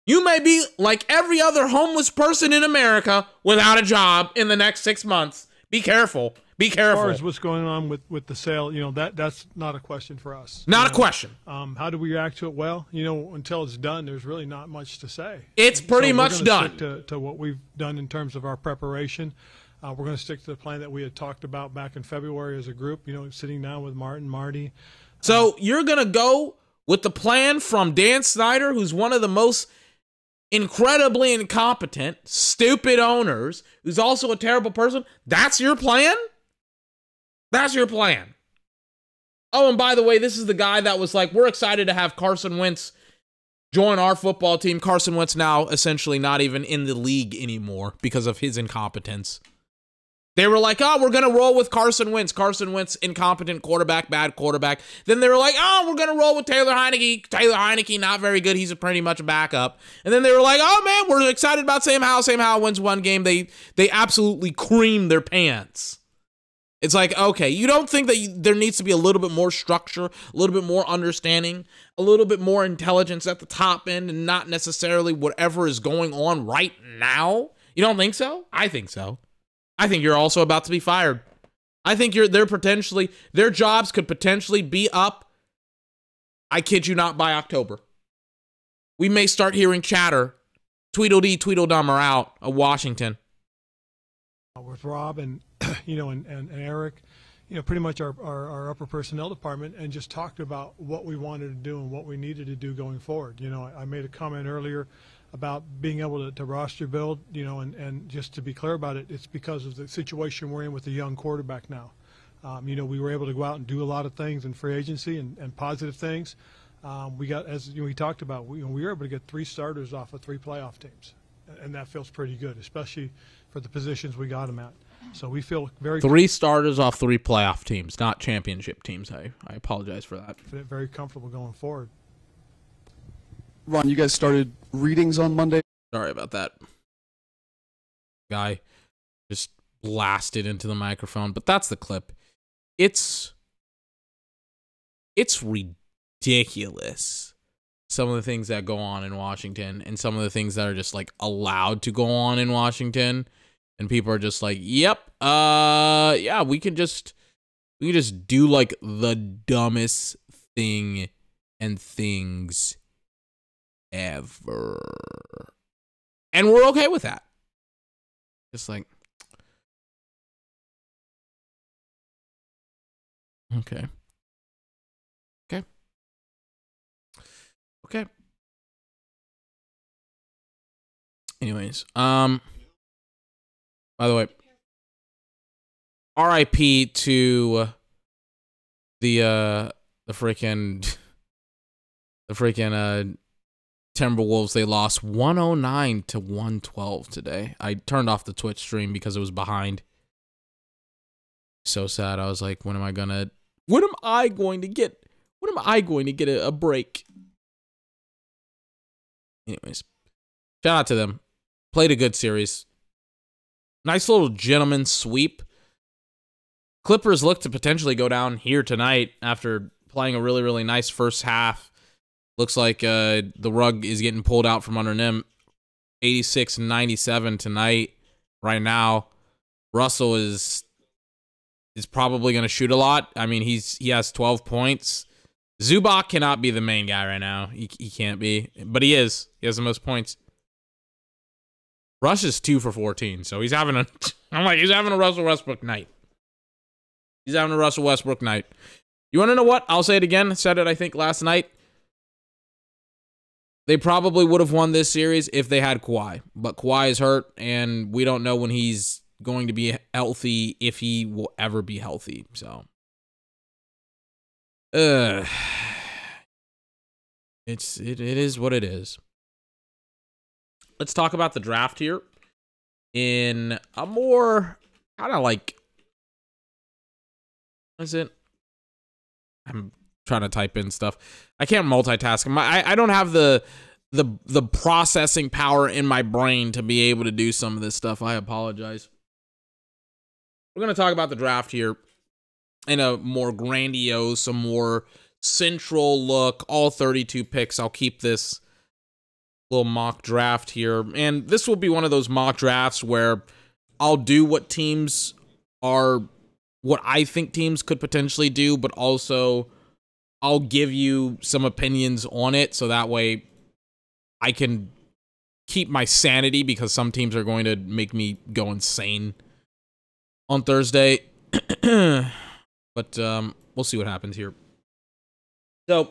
You may be like every other homeless person in America without a job in the next six months. Be careful. Be careful. As far as what's going on with, with the sale, you know, that, that's not a question for us. Not a know? question. Um, how do we react to it? Well, you know, until it's done, there's really not much to say. It's pretty so much done. Stick to, to what we've done in terms of our preparation. Uh, we're going to stick to the plan that we had talked about back in February as a group, you know, sitting down with Martin, Marty. So uh, you're going to go with the plan from Dan Snyder, who's one of the most incredibly incompetent, stupid owners, who's also a terrible person. That's your plan? That's your plan. Oh, and by the way, this is the guy that was like, we're excited to have Carson Wentz join our football team. Carson Wentz now essentially not even in the league anymore because of his incompetence. They were like, oh, we're going to roll with Carson Wentz. Carson Wentz, incompetent quarterback, bad quarterback. Then they were like, oh, we're going to roll with Taylor Heineke. Taylor Heineke, not very good. He's a pretty much a backup. And then they were like, oh, man, we're excited about Sam Howell. Sam Howell wins one game. They, they absolutely cream their pants. It's like, okay, you don't think that you, there needs to be a little bit more structure, a little bit more understanding, a little bit more intelligence at the top end, and not necessarily whatever is going on right now? You don't think so? I think so. I think you're also about to be fired. I think you're, they're potentially, their jobs could potentially be up, I kid you not, by October. We may start hearing chatter. Tweedledee, Tweedledum are out of Washington. With Rob and you know, and, and, and Eric, you know, pretty much our, our, our upper personnel department, and just talked about what we wanted to do and what we needed to do going forward. You know, I, I made a comment earlier about being able to, to roster build, you know, and, and just to be clear about it, it's because of the situation we're in with the young quarterback now. Um, you know, we were able to go out and do a lot of things in free agency and, and positive things. Um, we got, as we talked about, we, we were able to get three starters off of three playoff teams, and that feels pretty good, especially for the positions we got them at. So we feel very three starters off three playoff teams, not championship teams. I, I apologize for that. Very comfortable going forward. Ron, you guys started readings on Monday. Sorry about that. Guy just blasted into the microphone, but that's the clip. It's it's ridiculous. Some of the things that go on in Washington and some of the things that are just like allowed to go on in Washington. And people are just like, yep, uh, yeah, we can just, we can just do like the dumbest thing and things ever. And we're okay with that. Just like, okay. Okay. Okay. Anyways, um. By the way, R I P to the uh, the freaking the freaking uh Timberwolves, they lost one oh nine to one twelve today. I turned off the Twitch stream because it was behind. So sad. I was like, when am I gonna when am I going to get when am I going to get a, a break? Anyways, shout out to them. Played a good series. Nice little gentleman sweep. Clippers look to potentially go down here tonight after playing a really, really nice first half. Looks like uh, the rug is getting pulled out from under them. eighty-six ninety-seven tonight. Right now, Russell is is probably going to shoot a lot. I mean, he's he has twelve points. Zubac cannot be the main guy right now. He, he can't be, but he is. He has the most points. Rush is two for fourteen, so he's having a. I'm like, he's having a Russell Westbrook night. He's having a Russell Westbrook night. You want to know what? I'll say it again. I said it, I think, last night. They probably would have won this series if they had Kawhi, but Kawhi is hurt, and we don't know when he's going to be healthy, if he will ever be healthy. So, uh, it's it, it is what it is. Let's talk about the draft here in a more kind of like, what is it? I'm trying to type in stuff. I can't multitask. I, I don't have the, the, the processing power in my brain to be able to do some of this stuff. I apologize. We're going to talk about the draft here in a more grandiose, a more central look, all thirty-two picks. I'll keep this little mock draft here, and this will be one of those mock drafts where I'll do what teams are, what I think teams could potentially do, but also I'll give you some opinions on it, so that way I can keep my sanity, because some teams are going to make me go insane on Thursday. But um, we'll see what happens here. So,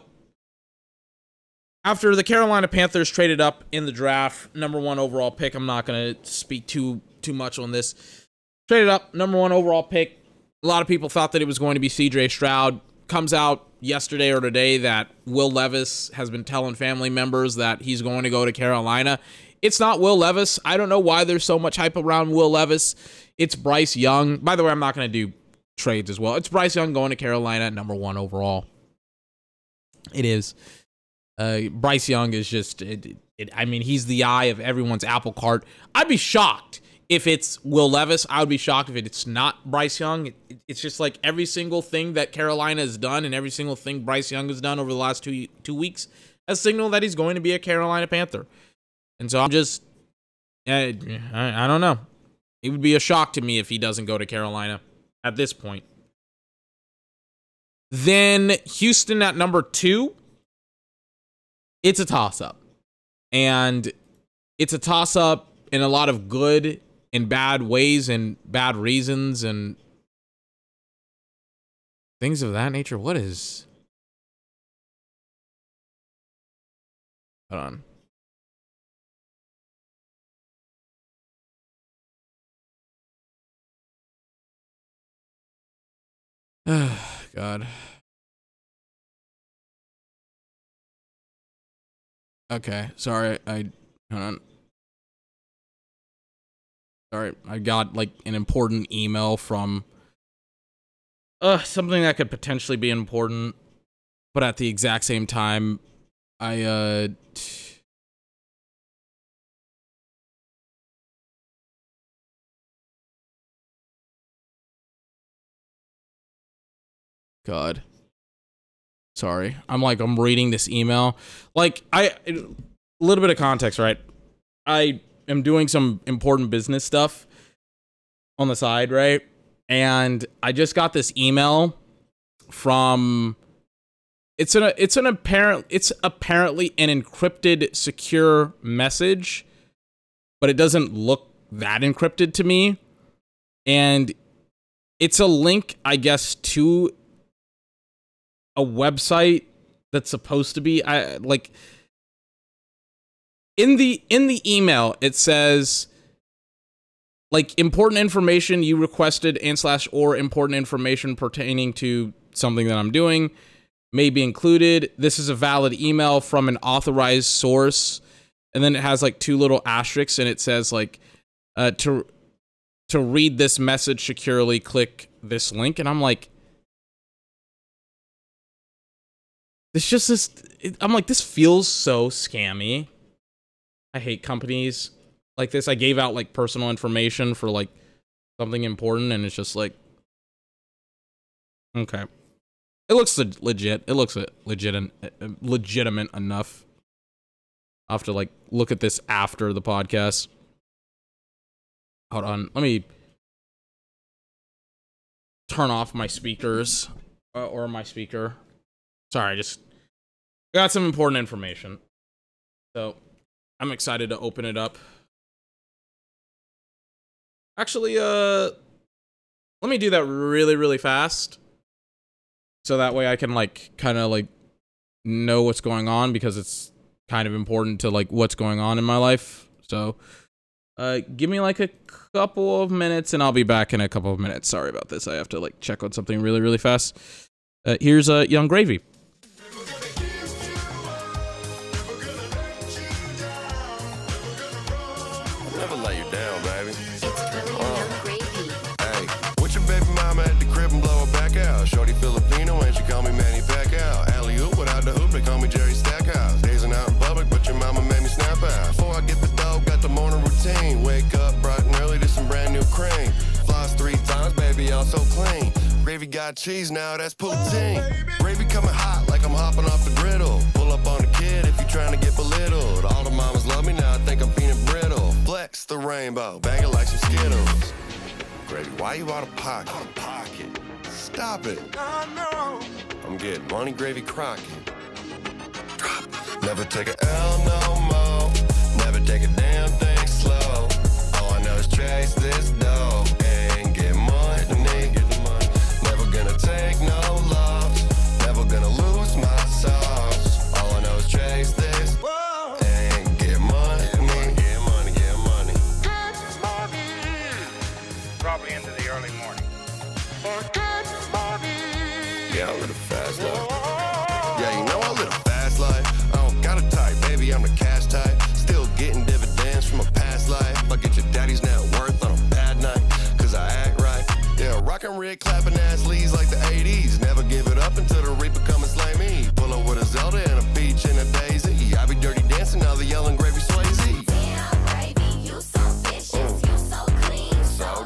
after the Carolina Panthers traded up in the draft, number one overall pick, I'm not going to speak too too much on this. Traded up, number one overall pick. A lot of people thought that it was going to be C J. Stroud. Comes out yesterday or today that Will Levis has been telling family members that he's going to go to Carolina. It's not Will Levis. I don't know why there's so much hype around Will Levis. It's Bryce Young. By the way, I'm not going to do trades as well. It's Bryce Young going to Carolina at number one overall. It is. Uh, Bryce Young is just, it, it, I mean, he's the eye of everyone's apple cart. I'd be shocked if it's Will Levis. I would be shocked if it's not Bryce Young. It, it, it's just like every single thing that Carolina has done and every single thing Bryce Young has done over the last two, two weeks has signaled that he's going to be a Carolina Panther. And so I'm just, I, I, I don't know. It would be a shock to me if he doesn't go to Carolina at this point. Then Houston at number two. It's a toss-up, and it's a toss-up in a lot of good and bad ways and bad reasons and things of that nature. What is... Hold on. Oh, God. Okay, sorry, I, hold on. Sorry, I got, like, an important email from, uh, something that could potentially be important, but at the exact same time, I, uh, God. Sorry, I'm like, I'm reading this email. Like, I, a little bit of context, right? I am doing some important business stuff on the side, right? And I just got this email from, it's an, it's an apparent, it's apparently an encrypted, secure message, but it doesn't look that encrypted to me. And it's a link, I guess, to a website that's supposed to be, I like in the in the email it says like important information you requested and slash or important information pertaining to something that I'm doing. may be included. This is a valid email from an authorized source. And then it has like two little asterisks, and it says like, uh, to to read this message securely, click this link. And I'm like, it's just this. It, I'm like, this feels so scammy. I hate companies like this. I gave out like personal information for like something important, and it's just like, okay, it looks le legit. It looks legit and legitimate enough. I'll have to like look at this after the podcast. Hold on, let me turn off my speakers uh, or my speaker. Sorry, I just got some important information, so I'm excited to open it up. Actually, uh, let me do that really, really fast, so that way I can like kind of like know what's going on, because it's kind of important to like what's going on in my life. So, uh, give me like a couple of minutes, and I'll be back in a couple of minutes. Sorry about this. I have to like check on something really, really fast. Uh, here's a uh, Young Gravy. Shorty Filipino, and she call me Manny Pacquiao. Alley-oop without the hoop, they call me Jerry Stackhouse. Dazing out in public, but your mama made me snap out. Before I get the dog, got the morning routine. Wake up bright and early to some brand new cream. Floss three times, baby, I'm so clean. Gravy got cheese, now that's poutine. Gravy coming hot like I'm hopping off the griddle. Pull up on the kid if you're trying to get belittled. All the mamas love me, now I think I'm peanut brittle. Flex the rainbow, bang it like some Skittles. Gravy, why you out of pocket? Out of pocket. Stop it. Oh, no. I'm getting Monty Gravy Crockett. Drop. Never take a L no more. Never take a damn thing slow. All I know is chase this dough and get money. Get the money. Never gonna take no loss. Never gonna lose my sauce. All I know is chase this. Whoa. And get money. Get money. Get money. Get money. Good morning. Probably into the early morning. Yeah, I live a fast life. Yeah, you know I live a fast life. I don't got a type, baby, I'm the cash type. Still getting dividends from a past life. I get your daddy's net worth on a bad night, cause I act right. Yeah, rockin' red, clapping ass leads like the eighties. Never give it up until the reaper come and slay me. Pull up with a Zelda and a peach and a daisy. I be dirty dancing, now the yelling gravy Swayze. Damn, gravy, you so vicious, oh. You so clean, so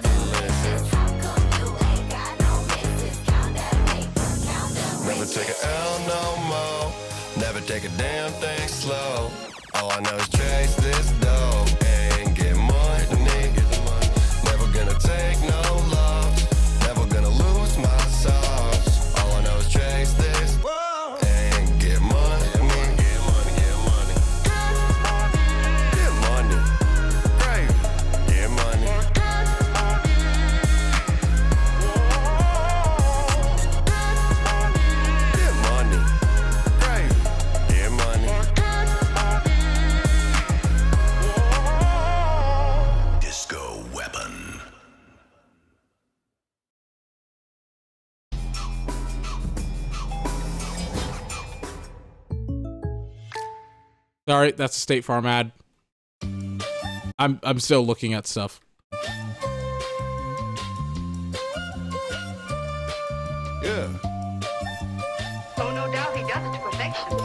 take a L no more, never take a damn thing slow. All I know is chase this dough and get money, get the money. Never gonna take no loss, never gonna lose my sauce. All I know is chase this and get money, get money, get money, get money. Get money, gravy, get money. Sorry, that's a State Farm ad. I'm I'm still looking at stuff. Yeah. Oh, no doubt he got it to perfection.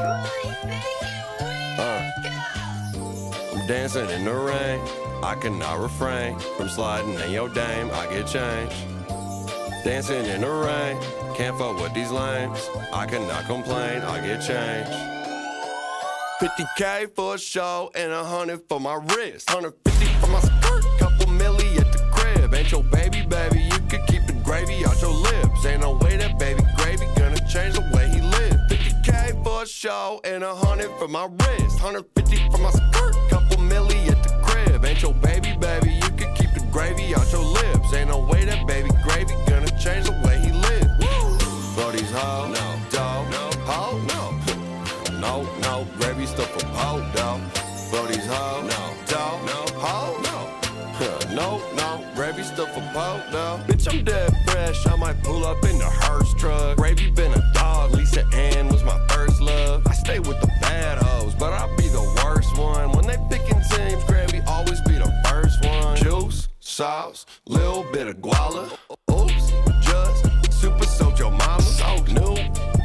Uh, I'm dancing in the rain. I cannot refrain from sliding in your dame. I get changed. Dancing in the rain. Can't fuck with these lames. I cannot complain. I get changed. fifty K for a show and a hundred for my wrist. one fifty for my skirt, couple milli at the crib. Ain't your baby, baby, you could keep the gravy out your lips. Ain't no way that baby gravy gonna change the way he live. fifty K for a show and a hundred for my wrist. one fifty for my skirt, couple milli at the crib. Ain't your baby, baby, you could keep the gravy out your lips. Ain't no way that baby gravy gonna change the way he live. For these hoes, no, dog, no, ho, no. No, no, gravy stuff a pole, dog. Brody's hoe, no, dog, no, hoe, no. No, no, gravy stuff a pole, dog. Bitch, I'm I'm dead fresh, I might pull up in the hearse truck. Gravy been a dog, Lisa Ann was my first love. I stay with the bad hoes, but I'll be the worst one. When they picking teams, Gravy always be the first one. Juice, sauce, little bit of guala. Oops, just super soaked your mama. So new,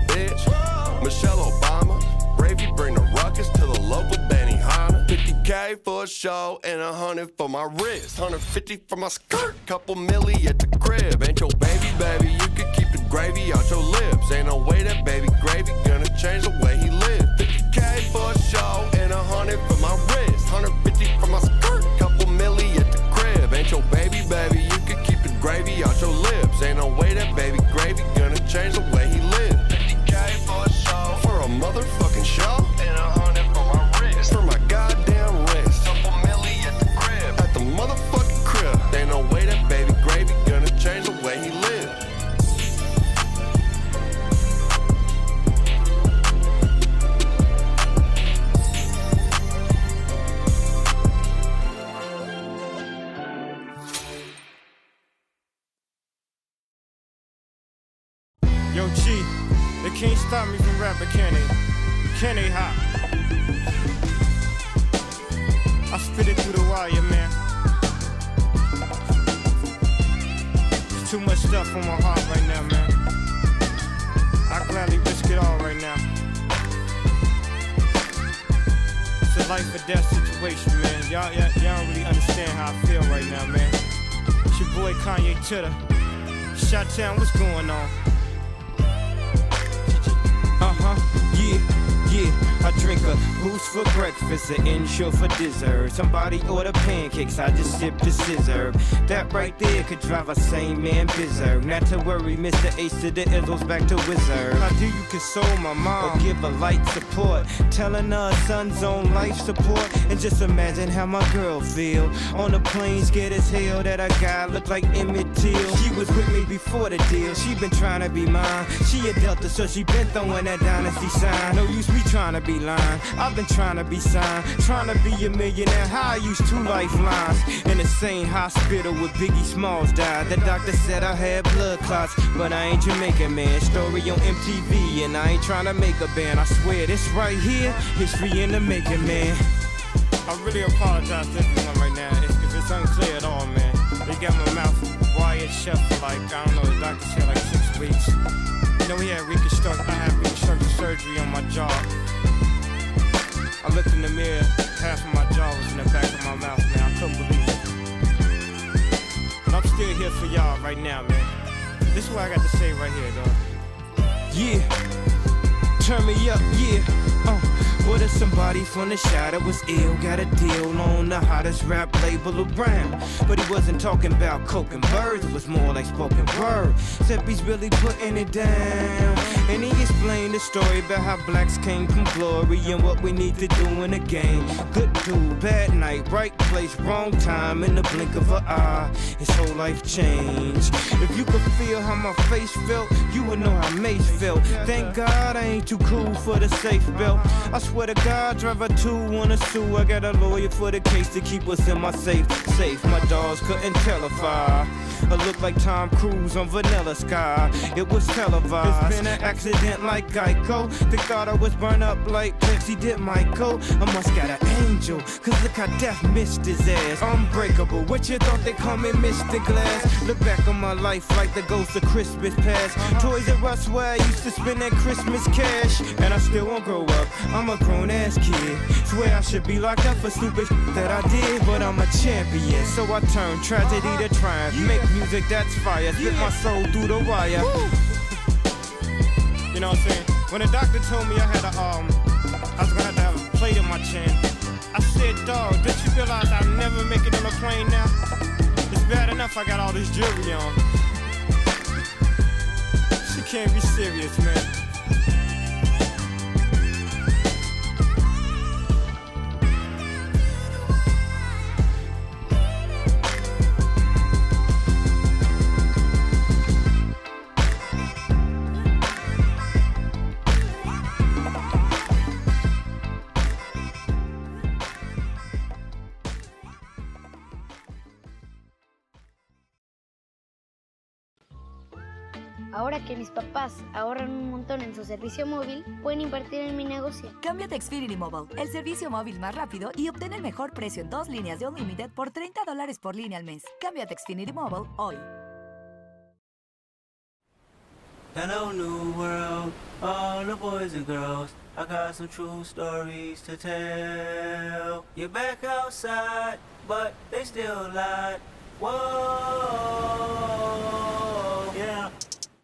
bitch, Michelle Obama. Gravy bring the ruckus to the local Benihana. fifty K for a show and a hundred for my wrist. one hundred fifty for my skirt, couple milli at the crib. Ain't your baby, baby, you can keep the gravy out your lips. Ain't no way that baby gravy gonna change the way he live. fifty K for a show and a hundred for my wrist. one hundred fifty for my skirt, couple milli at the crib. Ain't your baby, baby, you can keep the gravy out your lips. Ain't no way that baby gravy gonna change the way he live. fifty K for a show, for a motherfucking show, and a hundred for my wrist, for my goddamn wrist. Couple milli at the crib, at the motherfucking crib. Ain't no way that baby gravy gonna change the way he live. Yo, G, they can't stop me from rapping, can they? Can they hop? I spit it through the wire, man. There's too much stuff on my heart right now, man. I gladly risk it all right now. It's a life or death situation, man. Y'all, y'all, y'all don't really understand how I feel right now, man. It's your boy Kanye Titter. Chi-Town, what's going on? Uh-huh, yeah, yeah. I drink a boost for breakfast, an insure for dessert. Somebody order pancakes, I just sip the scissor. That right there could drive a sane man berserk. Not to worry, Mister Ace to the Izzles back to wizard. How do you console my mom or give a light support? Telling her son's own life support. And just imagine how my girl feel. On the plane, scared as hell that a guy looked like Emmett Till. She was with me before the deal, she been trying to be mine. She a Delta, so she been throwing that dynasty sign. No use me trying to be lying, I've been trying to be signed, trying to be a millionaire. How I used two lifelines in the same hospital where Biggie Smalls died. The doctor said I had blood clots, but I ain't Jamaican, man. Story on M T V and I ain't trying to make a band. I swear this right here, history in the making, man. I really apologize to everyone right now if, if it's unclear at all, man. They got my mouth wired shut for like, I don't know, the doctor said like six weeks. You know, he had reconstruct, I had reconstructive surgery on my jaw. I looked in the mirror, half of my jaw was in the back of my mouth, man. I couldn't believe it. But I'm still here for y'all right now, man. This is what I got to say right here, dog. Yeah. Turn me up, yeah. Uh. What if somebody from the shadow was ill? Got a deal on the hottest rap label around. But he wasn't talking about coke and birds, it was more like spoken word. Except he's really putting it down. And he explained the story about how blacks came from glory and what we need to do in a game. Good dude, bad night, right place, wrong time, in the blink of an eye, his whole life changed. If you could feel how my face felt, you would know how Mace felt. Thank God I ain't too cool for the safe belt. I swear to God, driver two on a sue. I got a lawyer for the case to keep us in my safe. Safe, my dogs couldn't tell if I, I look like Tom Cruise on Vanilla Sky. It was televised. It's been an accident like Geico. They thought I was burned up like Pepsi did Michael. I must got an angel, cause look how death missed his ass. Unbreakable, what you thought they call me Mister Glass? Look back on my life like the ghost of Christmas past. Toys R Us where I used to spend that Christmas cash. And I still won't grow up, I'm a grown-ass kid. Swear I should be locked up for stupid that I did. But I'm a champion, so I turn tragedy to triumph. Make music that's fire, spit my soul through the wire. You know what I'm saying? When the doctor told me I had a um, I was gonna have to have a plate in my chin, I said, dog, don't you realize I never make it on a plane now? It's bad enough I got all this jewelry on. She can't be serious, man. Ahora que mis papás ahorran un montón en su servicio móvil, pueden invertir en mi negocio. Cámbiate a Xfinity Mobile, el servicio móvil más rápido, y obtén el mejor precio en dos líneas de Unlimited por treinta dólares por línea al mes. Cámbiate a Xfinity Mobile hoy. Hello, new world, all the boys and girls. I got some true stories to tell. You're back outside, but they still lied. Whoa, yeah.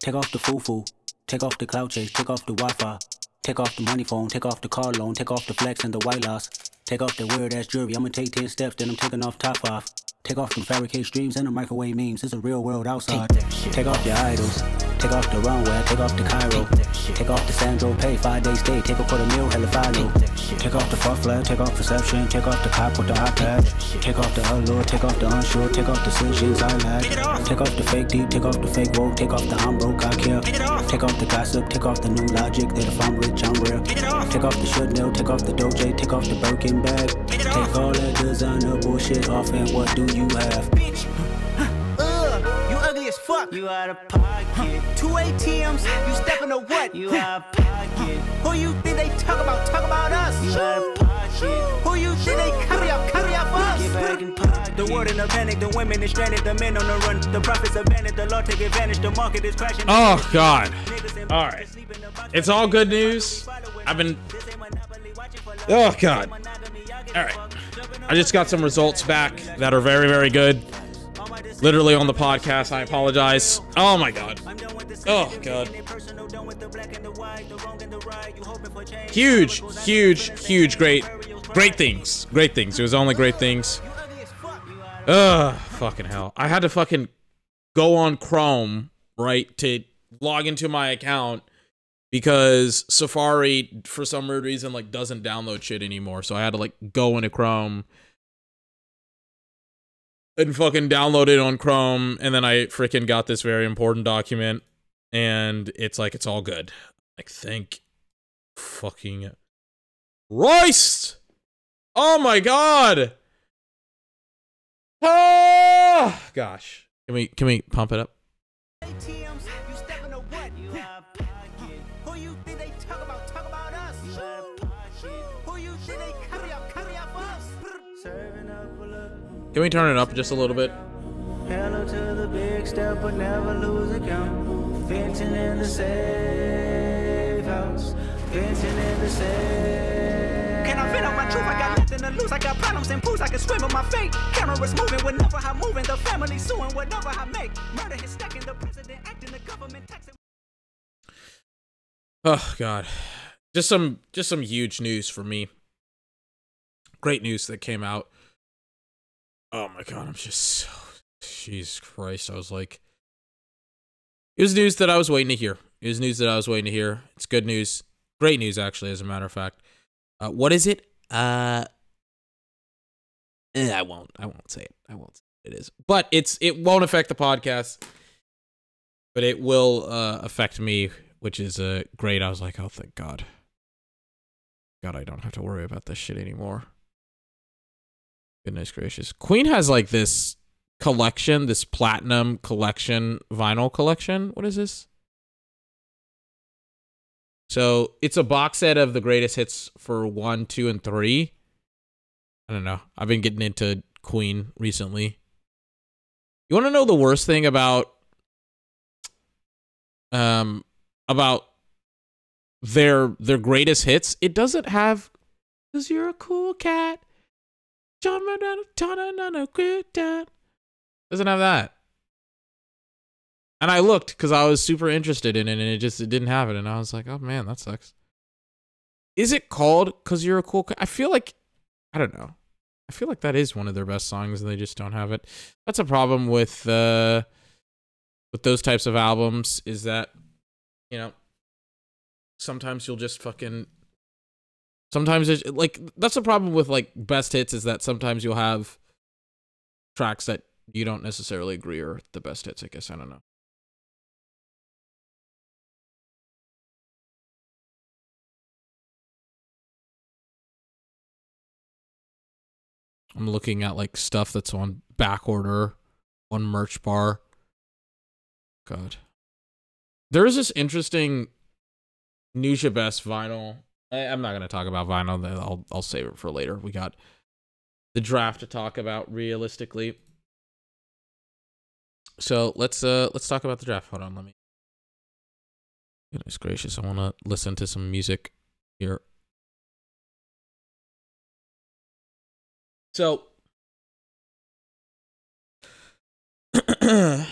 Take off the foo-foo, take off the cloud chase, take off the Wi-Fi, take off the money phone, take off the car loan, take off the flex and the white loss, take off the weird-ass jewelry. I'ma take ten steps, then I'm taking off top five. Take off some fabricate streams and the microwave memes. It's a real world outside. Take, take off your idols, take off the runway, take off the Cairo, take, take off the Sandro pay, five days stay, take off for the meal, hella final. Take, take off the far flat, take off perception, take off the cop with the iPad, take off the allure, take off the unsure, take off the decisions I lack. Take off the fake deep, take off the fake woke, take off the I'm broke, I care. Take off the gossip, take off the new logic that if I'm rich, I'm real. Take off the should know, take off the doje, take off the Birkin bag. Take all that designer bullshit off and what do you have? Bitch, you ugly as fuck. You out of pocket. Two A T Ms, you stepping to what? You out of pocket. Who you think they talk about? Talk about us. You out of pocket. Who you think they carry up? Carry up us. Get back in pocket. The world in a panic. The women is stranded. The men on the run. The profits abandoned. The law take advantage. The market is crashing. Oh God! All right, it's all good news. I've been. Oh God! All right. I just got some results back that are very, very good. Literally on the podcast. I apologize. Oh, my God. Oh, God. Huge, huge, huge, great, great things. Great things. It was only great things. Ugh, fucking hell. I had to fucking go on Chrome, right, to log into my account because Safari, for some weird reason, like, doesn't download shit anymore. So I had to, like, go into Chrome and fucking download it on Chrome, and then I freaking got this very important document, and it's like, it's all good. Like, thank fucking Christ! Oh my God! Oh gosh. Can we, can we pump it up? Can we turn it up just a little bit? Hello to the big step, but never lose account. Venting in the safe house. Venting in the safe. Can I vent on my truth? I got nothing to lose. I got problems and booze. I can swim with my fate. Cameras moving whenever I'm moving. The family suing whatever I make. Murder is stacking. The president acting. The government taxing. Oh God, just some just some huge news for me. Great news that came out. Oh my God, I'm just so... Jesus Christ, I was like... It was news that I was waiting to hear. It was news that I was waiting to hear. It's good news. Great news, actually, as a matter of fact. Uh, what is it? Uh, eh, I won't. I won't say it. I won't say it is. But it's, it won't affect the podcast. But it will uh, affect me, which is uh, great. I was like, oh, thank God. God, I don't have to worry about this shit anymore. Goodness gracious. Queen has like this collection, this platinum collection, vinyl collection. What is this? So it's a box set of the greatest hits for one, two, and three. I don't know. I've been getting into Queen recently. You want to know the worst thing about, um, about their, their greatest hits? It doesn't have, 'cause you're a cool cat. Doesn't have that. And I looked because I was super interested in it, and it just it didn't have it. And I was like, oh man, that sucks. Is it called "Cause You're a Cool Cat"? I feel like, I don't know. I feel like that is one of their best songs, and they just don't have it. That's a problem with uh, with those types of albums. Is that, you know, sometimes you'll just fucking. Sometimes, it's, like, that's the problem with, like, best hits is that sometimes you'll have tracks that you don't necessarily agree are the best hits, I guess. I don't know. I'm looking at, like, stuff that's on back order, on merch bar. God. There's this interesting Nujia Best vinyl. I, I'm not going to talk about vinyl. I'll, I'll save it for later. We got the draft to talk about realistically. So let's uh let's talk about the draft. Hold on, let me. Goodness gracious, I want to listen to some music here. So, what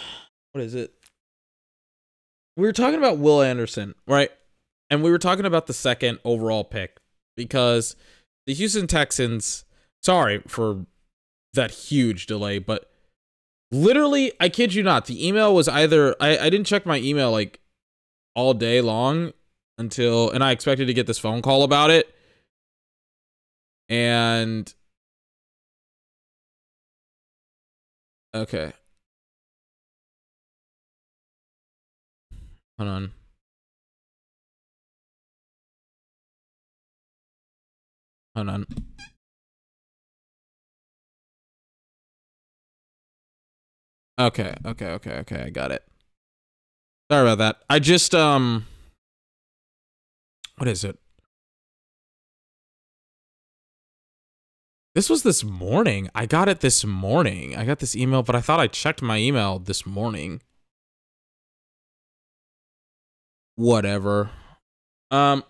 is it? We were talking about Will Anderson, right? And we were talking about the second overall pick because the Houston Texans, sorry for that huge delay, but literally, I kid you not, the email was either, I, I didn't check my email like all day long until, and I expected to get this phone call about it. And, okay. Hold on. Hold on. Okay, okay, okay, okay, I got it. Sorry about that. I just, um, what is it? This was this morning. I got it this morning. I got this email, but I thought I checked my email this morning. Whatever. Um.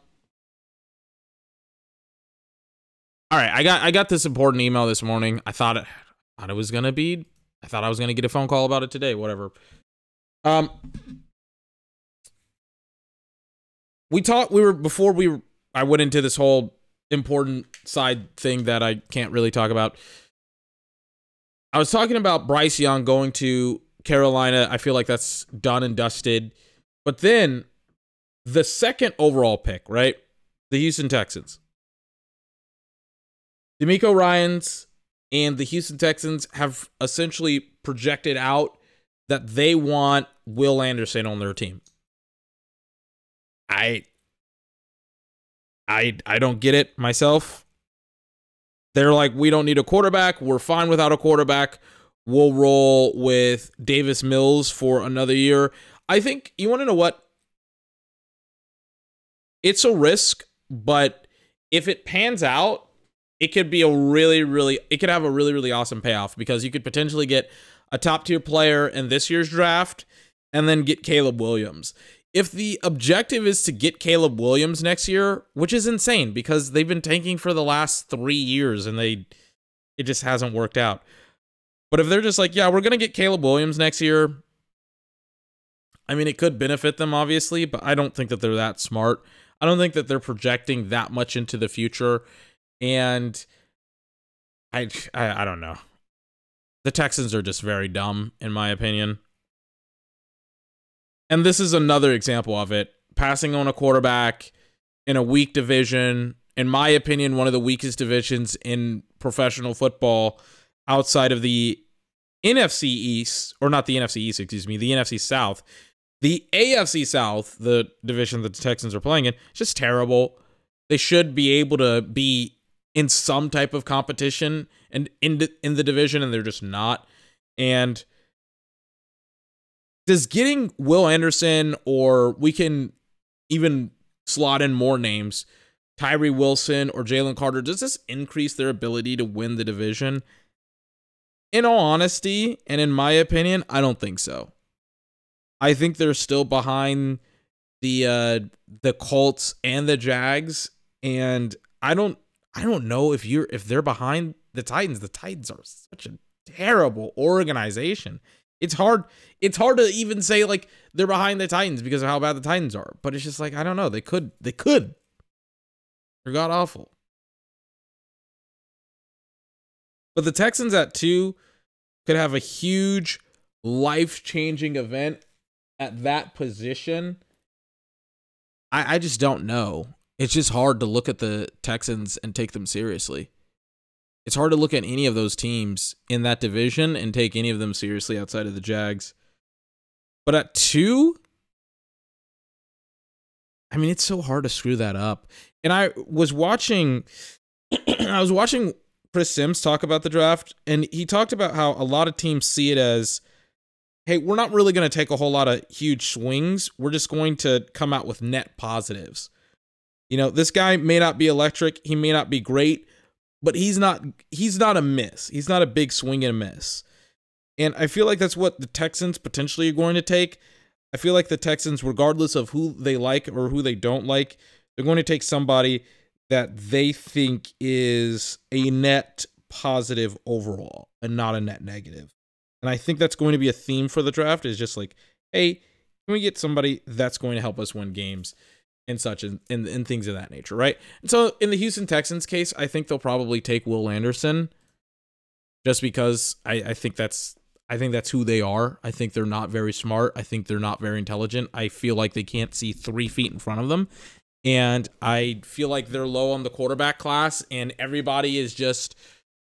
All right, I got I got this important email this morning. I thought it, I thought it was gonna be. I thought I was going to get a phone call about it today, whatever. Um, we talked, we were, before we, were, I went into this whole important side thing that I can't really talk about. I was talking about Bryce Young going to Carolina. I feel like that's done and dusted. But then the second overall pick, right? The Houston Texans. DeMeco Ryans. And the Houston Texans have essentially projected out that they want Will Anderson on their team. I, I, I don't get it myself. They're like, we don't need a quarterback. We're fine without a quarterback. We'll roll with Davis Mills for another year. I think, you want to know what? It's a risk, but if it pans out, it could be a really, really, it could have a really, really awesome payoff because you could potentially get a top tier player in this year's draft and then get Caleb Williams. If the objective is to get Caleb Williams next year, which is insane because they've been tanking for the last three years and they, it just hasn't worked out. But if they're just like, yeah, we're going to get Caleb Williams next year. I mean, it could benefit them obviously, but I don't think that they're that smart. I don't think that they're projecting that much into the future. And I, I I don't know. The Texans are just very dumb, in my opinion. And this is another example of it. Passing on a quarterback in a weak division. In my opinion, one of the weakest divisions in professional football outside of the N F C East. Or not the N F C East, excuse me. The N F C South. The A F C South, the division that the Texans are playing in, it's just terrible. They should be able to be in some type of competition and in the, in the division, and they're just not. And does getting Will Anderson, or we can even slot in more names, Tyree Wilson or Jalen Carter, does this increase their ability to win the division? In all honesty, and in my opinion, I don't think so. I think they're still behind the uh, the Colts and the Jags, and I don't. I don't know if you're if they're behind the Titans. The Titans are such a terrible organization. It's hard. It's hard to even say like they're behind the Titans because of how bad the Titans are. But it's just like I don't know. They could. They could. They're god awful. But the Texans at two could have a huge life changing event at that position. I I just don't know. It's just hard to look at the Texans and take them seriously. It's hard to look at any of those teams in that division and take any of them seriously outside of the Jags. But at two, I mean, it's so hard to screw that up. And I was watching, I was watching Chris Sims talk about the draft, and he talked about how a lot of teams see it as, hey, we're not really going to take a whole lot of huge swings. We're just going to come out with net positives. You know, this guy may not be electric. He may not be great, but he's not, he's not a miss. He's not a big swing and a miss. And I feel like that's what the Texans potentially are going to take. I feel like the Texans, regardless of who they like or who they don't like, they're going to take somebody that they think is a net positive overall and not a net negative. And I think that's going to be a theme for the draft, is just like, hey, can we get somebody that's going to help us win games and such, and, and, and things of that nature, right? And so in the Houston Texans case, I think they'll probably take Will Anderson, just because I, I think that's I think that's who they are. I think they're not very smart. I think they're not very intelligent. I feel like they can't see three feet in front of them. And I feel like they're low on the quarterback class, and everybody is just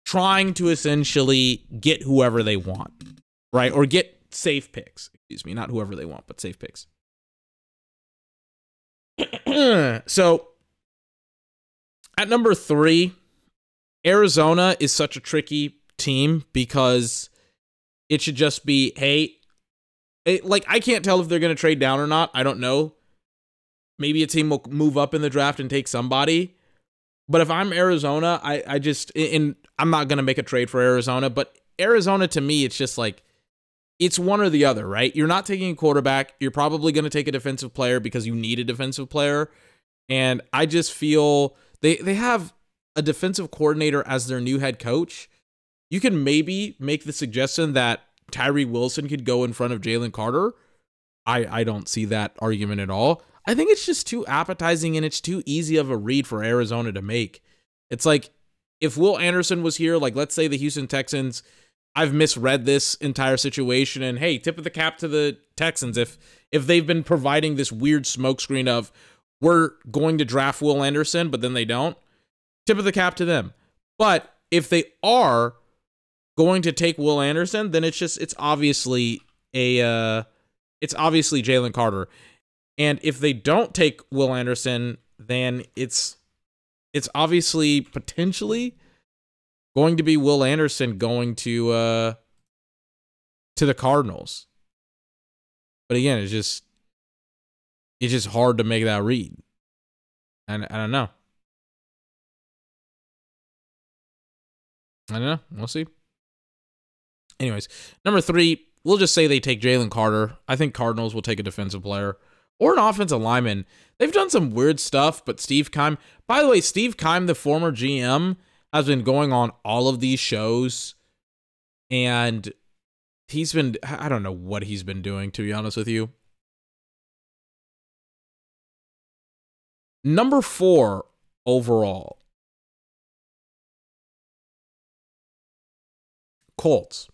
trying to essentially get whoever they want, right? Or get safe picks. Excuse me, not whoever they want, but safe picks. So, at number three, Arizona is such a tricky team because it should just be, hey, it, like, I can't tell if they're going to trade down or not. I don't know. Maybe a team will move up in the draft and take somebody. But if I'm Arizona, I, I just, and I'm not going to make a trade for Arizona, but Arizona to me, it's just like, it's one or the other, right? You're not taking a quarterback. You're probably going to take a defensive player because you need a defensive player. And I just feel they, they have a defensive coordinator as their new head coach. You can maybe make the suggestion that Tyree Wilson could go in front of Jalen Carter. I, I don't see that argument at all. I think it's just too appetizing and it's too easy of a read for Arizona to make. It's like, if Will Anderson was here, like, let's say the Houston Texans, I've misread this entire situation, and hey, tip of the cap to the Texans if if they've been providing this weird smokescreen of, we're going to draft Will Anderson, but then they don't. Tip of the cap to them. But if they are going to take Will Anderson, then it's just, it's obviously a, uh, it's obviously Jalen Carter. And if they don't take Will Anderson, then it's it's obviously potentially going to be Will Anderson going to uh, to the Cardinals. But again, it's just it's just hard to make that read. And I don't know. I don't know. We'll see. Anyways, number three, we'll just say they take Jalen Carter. I think Cardinals will take a defensive player or an offensive lineman. They've done some weird stuff, but Steve Keim, by the way, Steve Keim, the former G M, has been going on all of these shows, and he's been, I don't know what he's been doing, to be honest with you. Number four overall, Colts.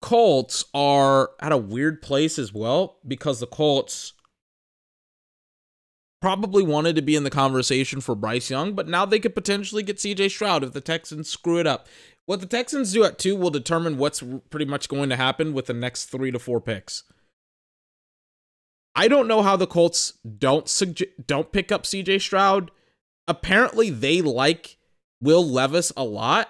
Colts are at a weird place as well, because the Colts probably wanted to be in the conversation for Bryce Young, but now they could potentially get C J. Stroud if the Texans screw it up. What the Texans do at two will determine what's pretty much going to happen with the next three to four picks. I don't know how the Colts don't suge- don't pick up C J. Stroud. Apparently, they like Will Levis a lot.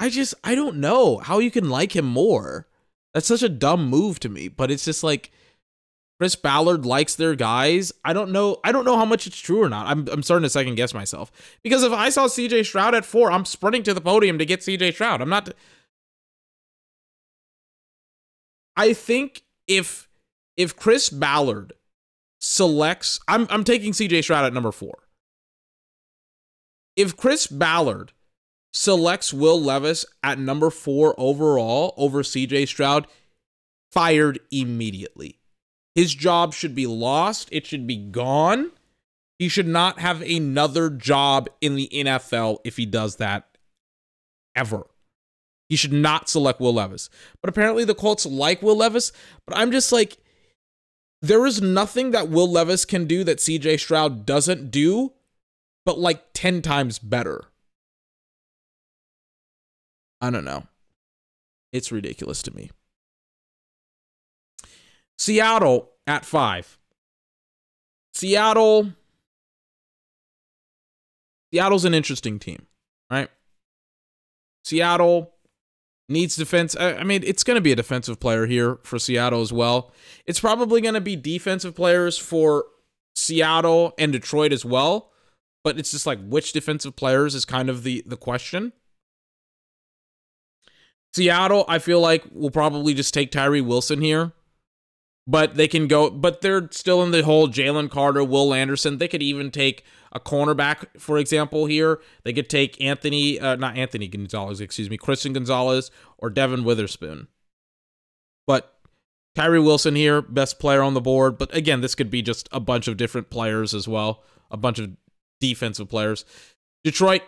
I just, I don't know how you can like him more. That's such a dumb move to me, but it's just like, Chris Ballard likes their guys. I don't know. I don't know how much it's true or not. I'm I'm starting to second guess myself, because if I saw C J Stroud at four, I'm sprinting to the podium to get C J Stroud. I'm not. I think if, if Chris Ballard selects, I'm, I'm taking C J Stroud at number four. If Chris Ballard selects Will Levis at number four overall over C J Stroud, fired immediately. His job should be lost. It should be gone. He should not have another job in the N F L if he does that ever. He should not select Will Levis. But apparently the Colts like Will Levis, but I'm just like, there is nothing that Will Levis can do that C J Stroud doesn't do, but like ten times better. I don't know. It's ridiculous to me. Seattle at five. Seattle. Seattle's an interesting team, right? Seattle needs defense. I, I mean, it's going to be a defensive player here for Seattle as well. It's probably going to be defensive players for Seattle and Detroit as well. But it's just like, which defensive players is kind of the, the question. Seattle, I feel like, will probably just take Tyree Wilson here. But they can go, but they're still in the whole Jalen Carter, Will Anderson. They could even take a cornerback, for example, here. They could take Anthony, uh, not Anthony Gonzalez, excuse me, Christian Gonzalez or Devin Witherspoon. But Tyree Wilson here, best player on the board. But again, this could be just a bunch of different players as well, a bunch of defensive players. Detroit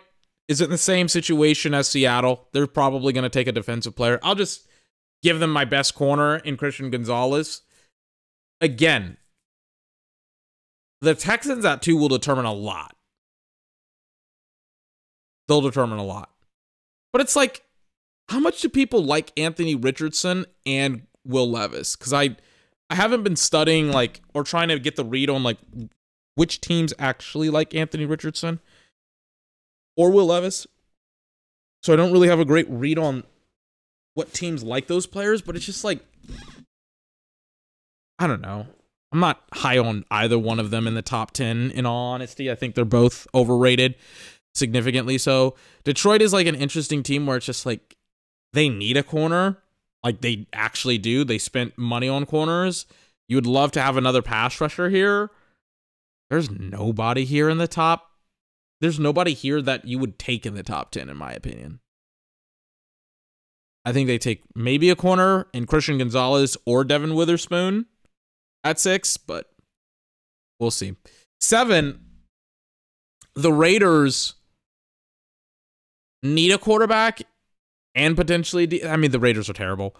is in the same situation as Seattle. They're probably going to take a defensive player. I'll just give them my best corner in Christian Gonzalez. Again, the Texans at two will determine a lot. They'll determine a lot. But it's like, how much do people like Anthony Richardson and Will Levis? Because I, I haven't been studying, like, or trying to get the read on, like, which teams actually like Anthony Richardson or Will Levis. So I don't really have a great read on what teams like those players, but it's just like, I don't know. I'm not high on either one of them in the top ten, in all honesty. I think they're both overrated, significantly so. Detroit is like an interesting team where it's just like, they need a corner. Like, they actually do. They spent money on corners. You would love to have another pass rusher here. There's nobody here in the top. There's nobody here that you would take in the top ten, in my opinion. I think they take maybe a corner in Christian Gonzalez or Devin Witherspoon at six, but we'll see. Seven, the Raiders need a quarterback and potentially, I mean, the Raiders are terrible.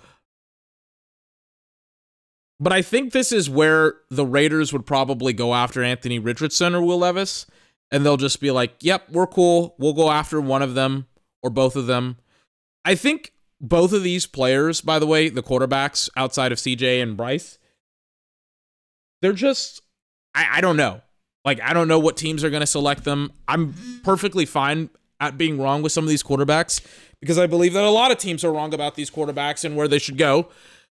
But I think this is where the Raiders would probably go after Anthony Richardson or Will Levis, and they'll just be like, yep, we're cool. We'll go after one of them or both of them. I think both of these players, by the way, the quarterbacks outside of C J and Bryce, they're just, I, I don't know. Like, I don't know what teams are going to select them. I'm perfectly fine at being wrong with some of these quarterbacks because I believe that a lot of teams are wrong about these quarterbacks and where they should go.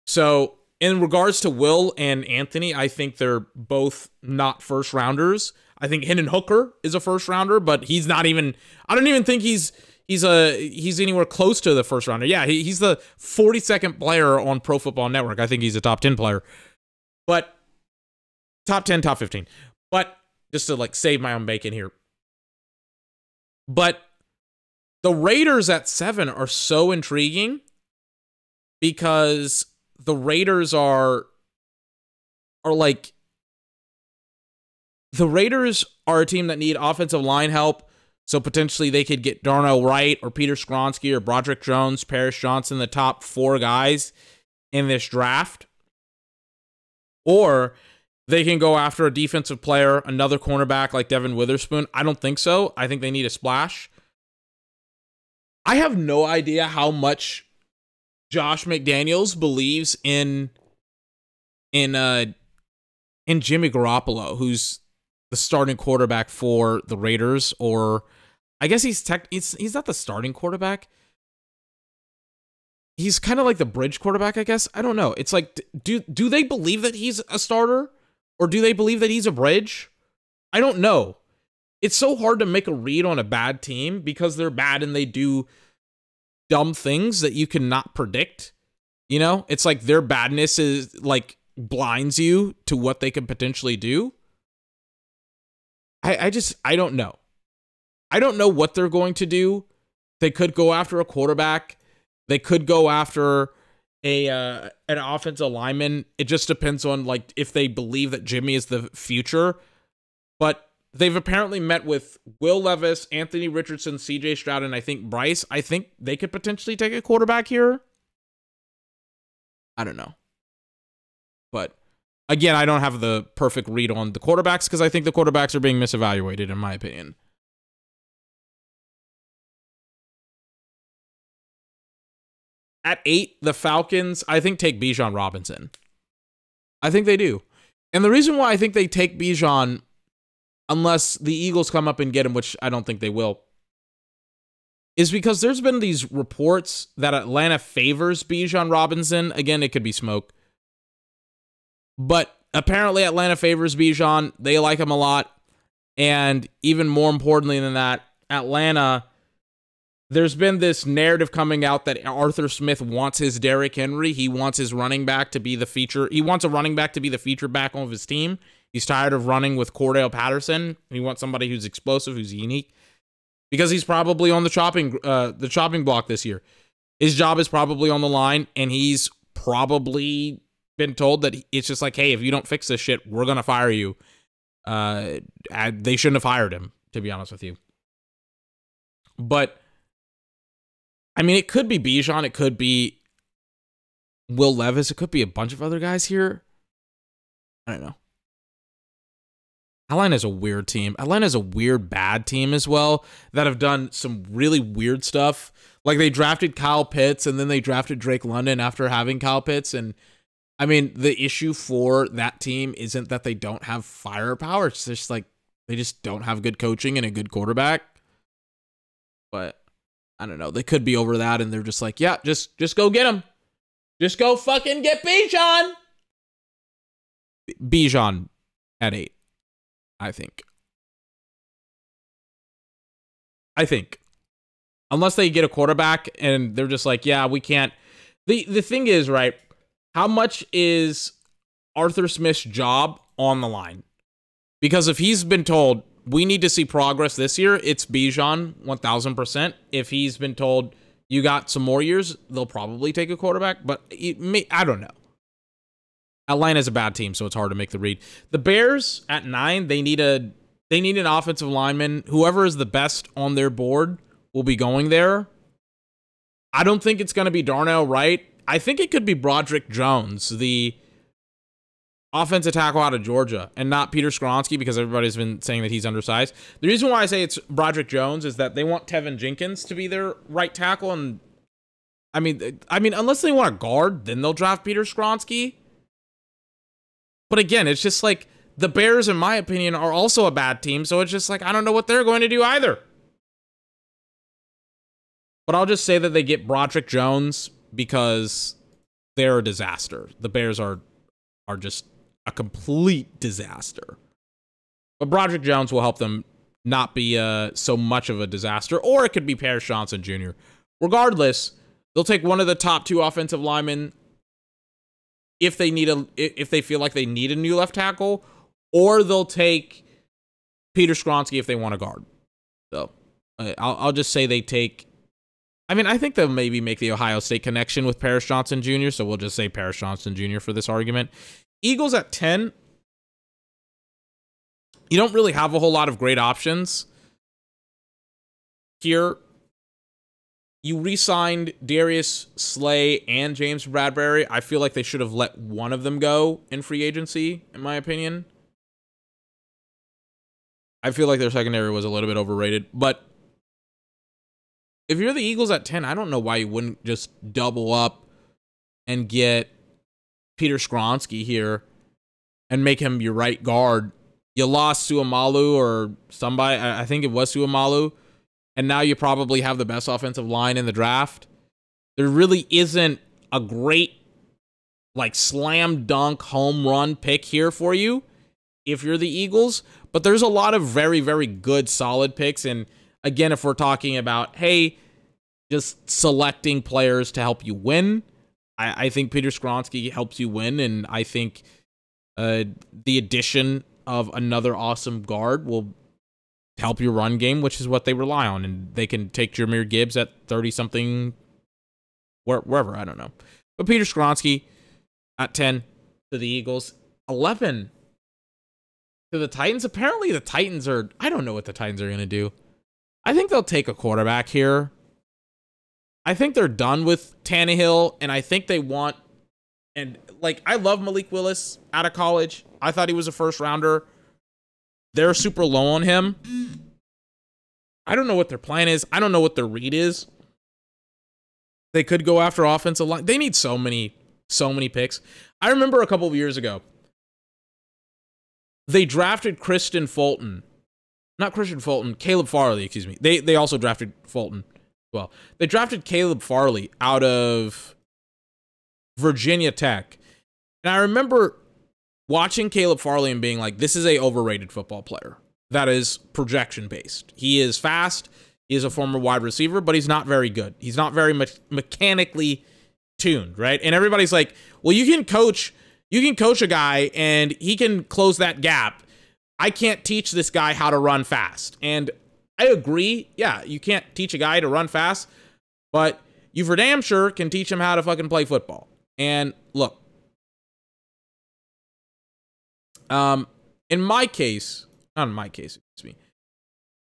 So in regards to Will and Anthony, I think they're both not first rounders. I think Hendon Hooker is a first rounder, but he's not even, I don't even think he's, he's a, he's anywhere close to the first rounder. Yeah, he, he's the forty-second player on Pro Football Network. I think he's a top ten player. But top ten, top fifteen. But just to like save my own bacon here. But the Raiders at seven are so intriguing because the Raiders are are like the Raiders are a team that need offensive line help. So potentially they could get Darnell Wright or Peter Skronsky or Broderick Jones, Paris Johnson, the top four guys in this draft. Or they can go after a defensive player, another cornerback like Devin Witherspoon. I don't think so. I think they need a splash. I have no idea how much Josh McDaniels believes in in uh in Jimmy Garoppolo, who's the starting quarterback for the Raiders, or I guess he's tech. He's, he's not the starting quarterback. He's kind of like the bridge quarterback, I guess. I don't know. It's like, do do they believe that he's a starter, or do they believe that he's a bridge? I don't know. It's so hard to make a read on a bad team because they're bad and they do dumb things that you cannot predict. You know, it's like their badness is like blinds you to what they could potentially do. I I just I don't know. I don't know what they're going to do. They could go after a quarterback. They could go after a uh, an offensive lineman. It just depends on like if they believe that Jimmy is the future. But they've apparently met with Will Levis, Anthony Richardson, C J. Stroud, and I think Bryce. I think they could potentially take a quarterback here. I don't know. But again, I don't have the perfect read on the quarterbacks because I think the quarterbacks are being misevaluated, in my opinion. At eight, the Falcons, I think, take Bijan Robinson. I think they do. And the reason why I think they take Bijan, unless the Eagles come up and get him, which I don't think they will, is because there's been these reports that Atlanta favors Bijan Robinson. Again, it could be smoke. But apparently Atlanta favors Bijan. They like him a lot. And even more importantly than that, Atlanta, there's been this narrative coming out that Arthur Smith wants his Derrick Henry. He wants his running back to be the feature. He wants a running back to be the feature back of his team. He's tired of running with Cordell Patterson. He wants somebody who's explosive, who's unique, because he's probably on the chopping, uh, the chopping block this year. His job is probably on the line, and he's probably been told that it's just like, hey, if you don't fix this shit, we're going to fire you. Uh, they shouldn't have hired him, to be honest with you. But, I mean, it could be Bijan. It could be Will Levis. It could be a bunch of other guys here. I don't know. Atlanta's a weird team. Atlanta's a weird, bad team as well that have done some really weird stuff. Like, they drafted Kyle Pitts, and then they drafted Drake London after having Kyle Pitts. And, I mean, the issue for that team isn't that they don't have firepower. It's just, like, they just don't have good coaching and a good quarterback. But, I don't know. They could be over that, and they're just like, yeah, just, just go get him. Just go fucking get Bijan. Bijan at eight. I think. I think. Unless they get a quarterback and they're just like, yeah, we can't. The the thing is, right, how much is Arthur Smith's job on the line? Because if he's been told, we need to see progress this year, it's Bijan one thousand percent. If he's been told, you got some more years, they'll probably take a quarterback. But it may, I don't know. Atlanta's a bad team, so it's hard to make the read. The Bears at nine, they need a they need an offensive lineman. Whoever is the best on their board will be going there. I don't think it's going to be Darnell Wright. I think it could be Broderick Jones, the offensive tackle out of Georgia, and not Peter Skronsky, because everybody's been saying that he's undersized. The reason why I say it's Broderick Jones is that they want Tevin Jenkins to be their right tackle, and I mean, I mean, unless they want a guard, then they'll draft Peter Skronsky. But again, it's just like the Bears, in my opinion, are also a bad team. So it's just like, I don't know what they're going to do either. But I'll just say that they get Broderick Jones because they're a disaster. The Bears are are just a complete disaster. But Broderick Jones will help them not be uh, so much of a disaster. Or it could be Paris Johnson Junior Regardless, they'll take one of the top two offensive linemen if they need a, if they feel like they need a new left tackle, or they'll take Peter Skronsky if they want a guard. So I'll, I'll just say they take, I mean, I think they'll maybe make the Ohio State connection with Paris Johnson Junior So we'll just say Paris Johnson Junior for this argument. Eagles at ten. You don't really have a whole lot of great options here. You re-signed Darius Slay and James Bradbury. I feel like they should have let one of them go in free agency, in my opinion. I feel like their secondary was a little bit overrated. But if you're the Eagles at ten, I don't know why you wouldn't just double up and get Peter Skronsky here and make him your right guard. You lost Suamalu or somebody. I think it was Suamalu. And now you probably have the best offensive line in the draft. There really isn't a great, like, slam dunk home run pick here for you if you're the Eagles. But there's a lot of very, very good, solid picks. And again, if we're talking about, hey, just selecting players to help you win, I, I think Peter Skronsky helps you win. And I think uh, the addition of another awesome guard will help your run game, which is what they rely on, and they can take Jahmyr Gibbs at thirty-something, where, wherever, I don't know. But Peter Skronsky at ten to the Eagles. eleven to the Titans. Apparently the Titans are, I don't know what the Titans are going to do. I think they'll take a quarterback here. I think they're done with Tannehill, and I think they want, and, like, I love Malik Willis out of college. I thought he was a first-rounder. They're super low on him. I don't know what their plan is. I don't know what their read is. They could go after offensive line. They need so many, so many picks. I remember a couple of years ago, they drafted Christian Fulton. Not Christian Fulton, Caleb Farley, excuse me. They, they also drafted Fulton. well. They drafted Caleb Farley out of Virginia Tech. And I remember watching Caleb Farley and being like, this is a overrated football player. That is projection-based. He is fast. He is a former wide receiver, but he's not very good. He's not very me- mechanically tuned, right? And everybody's like, well, you can coach, you can coach a guy and he can close that gap. I can't teach this guy how to run fast. And I agree. Yeah, you can't teach a guy to run fast, but you for damn sure can teach him how to fucking play football. And look, um, in my case, not in my case, excuse me,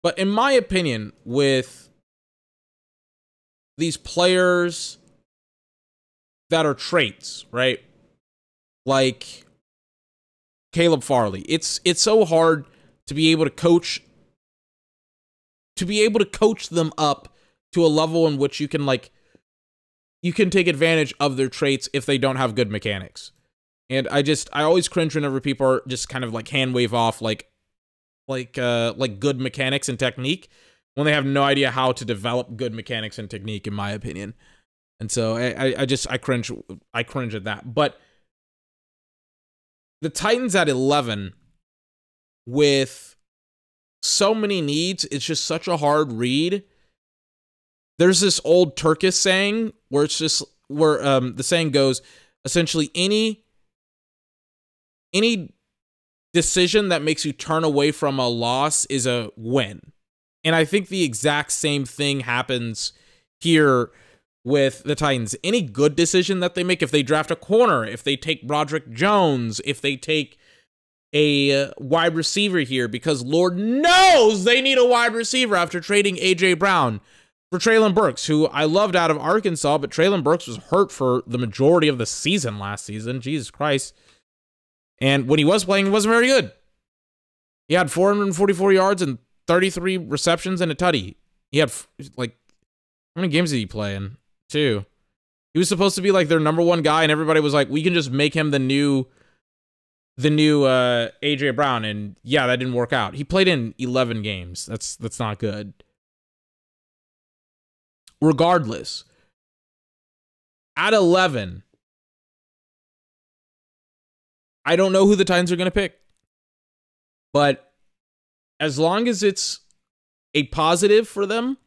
but in my opinion, with these players that are traits, right? Like Caleb Farley, it's it's so hard to be able to coach, to be able to coach them up to a level in which you can like, you can take advantage of their traits if they don't have good mechanics. And I just, I always cringe whenever people are just kind of like hand wave off like, like, uh, like good mechanics and technique when they have no idea how to develop good mechanics and technique, in my opinion. And so I, I just, I cringe, I cringe at that. But the Titans at eleven with so many needs, it's just such a hard read. There's this old Turkish saying where it's just, where um, the saying goes, essentially any, any decision that makes you turn away from a loss is a win. And I think the exact same thing happens here with the Titans. Any good decision that they make, if they draft a corner, if they take Broderick Jones, if they take a wide receiver here, because Lord knows they need a wide receiver after trading A J Brown for Traylon Burks, who I loved out of Arkansas, but Traylon Burks was hurt for the majority of the season last season. Jesus Christ. And when he was playing, he wasn't very good. He had four hundred forty-four yards and thirty-three receptions and a tutty. He had, like, how many games did he play in? Too. He was supposed to be like their number one guy, and everybody was like, we can just make him the new the new uh A J Brown, and yeah, that didn't work out. He played in eleven games. That's that's not good. Regardless, at eleven, I don't know who the Titans are going to pick. But as long as it's a positive for them,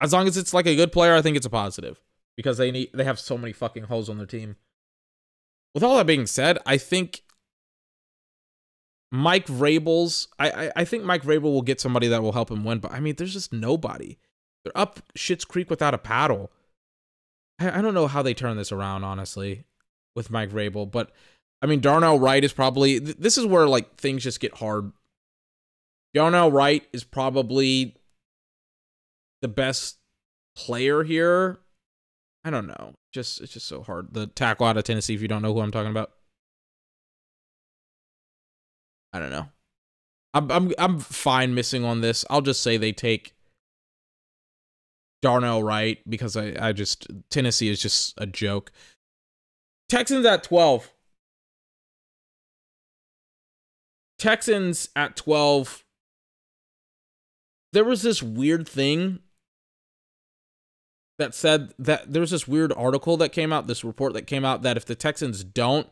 as long as it's like a good player, I think it's a positive, because they need they have so many fucking holes on their team. With all that being said, I think Mike Vrabel's I, I I think Mike Vrabel will get somebody that will help him win. But I mean, there's just nobody. They're up Schitt's Creek without a paddle. I, I don't know how they turn this around, honestly, with Mike Vrabel. But I mean, Darnell Wright is probably th- this is where like things just get hard. Darnell Wright is probably the best player here. I don't know. Just it's just so hard. The tackle out of Tennessee, if you don't know who I'm talking about. I don't know. I'm I'm I'm fine missing on this. I'll just say they take Darnell Wright because I, I just Tennessee is just a joke. Texans at twelve. Texans at twelve. There was this weird thing that said that there was this weird article that came out, this report that came out that if the Texans don't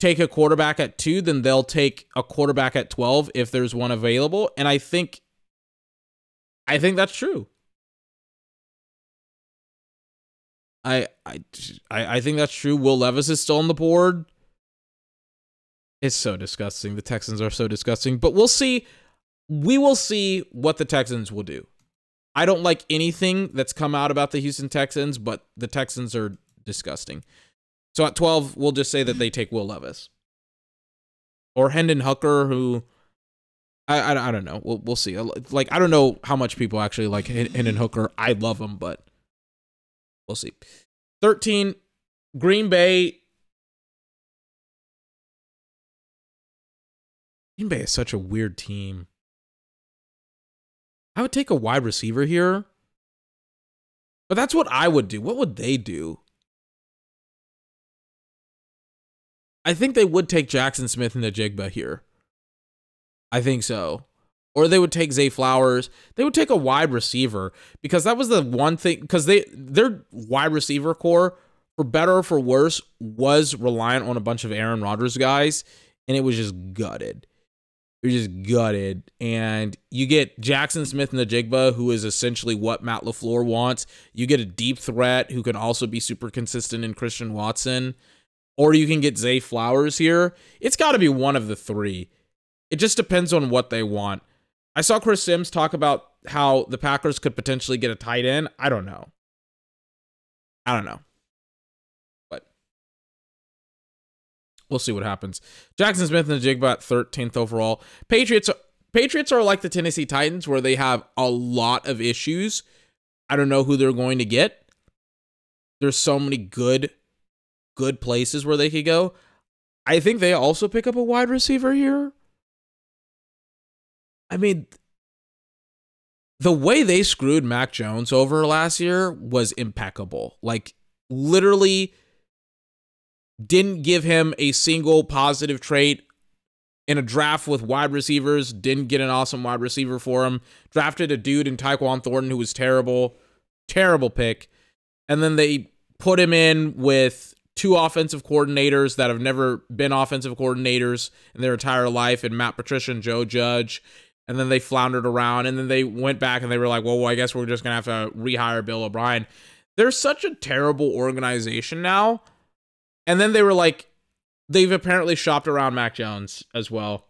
take a quarterback at two, then they'll take a quarterback at twelve if there's one available. And I think, I think that's true. I, I, I think that's true. Will Levis is still on the board. It's so disgusting. The Texans are so disgusting, but we'll see. We will see what the Texans will do. I don't like anything that's come out about the Houston Texans, but the Texans are disgusting. So at twelve, we'll just say that they take Will Levis or Hendon Hooker, who I, I, I don't know. We'll we'll see. Like, I don't know how much people actually like Hendon Hooker. I love him, but we'll see. thirteen, Green Bay. Green Bay is such a weird team. I would take a wide receiver here. But that's what I would do. What would they do? I think they would take Jackson Smith-Njigba here. I think so. Or they would take Zay Flowers. They would take a wide receiver, because that was the one thing, because they their wide receiver core, for better or for worse, was reliant on a bunch of Aaron Rodgers guys, and it was just gutted. It was just gutted. And you get Jackson Smith-Njigba, who is essentially what Matt LaFleur wants. You get a deep threat who can also be super consistent in Christian Watson. Or you can get Zay Flowers here. It's got to be one of the three. It just depends on what they want. I saw Chris Sims talk about how the Packers could potentially get a tight end. I don't know. I don't know. But we'll see what happens. Jackson Smith-Njigba at thirteenth overall. Patriots, Patriots are like the Tennessee Titans, where they have a lot of issues. I don't know who they're going to get. There's so many good, good places where they could go. I think they also pick up a wide receiver here. I mean, the way they screwed Mac Jones over last year was impeccable. Like, literally didn't give him a single positive trait in a draft with wide receivers. Didn't get an awesome wide receiver for him. Drafted a dude in Tyquan Thornton who was terrible. Terrible pick. And then they put him in with two offensive coordinators that have never been offensive coordinators in their entire life, and Matt Patricia and Joe Judge. And then they floundered around, and then they went back and they were like, well, well I guess we're just going to have to rehire Bill O'Brien. They're such a terrible organization now. And then they were like, they've apparently shopped around Mac Jones as well,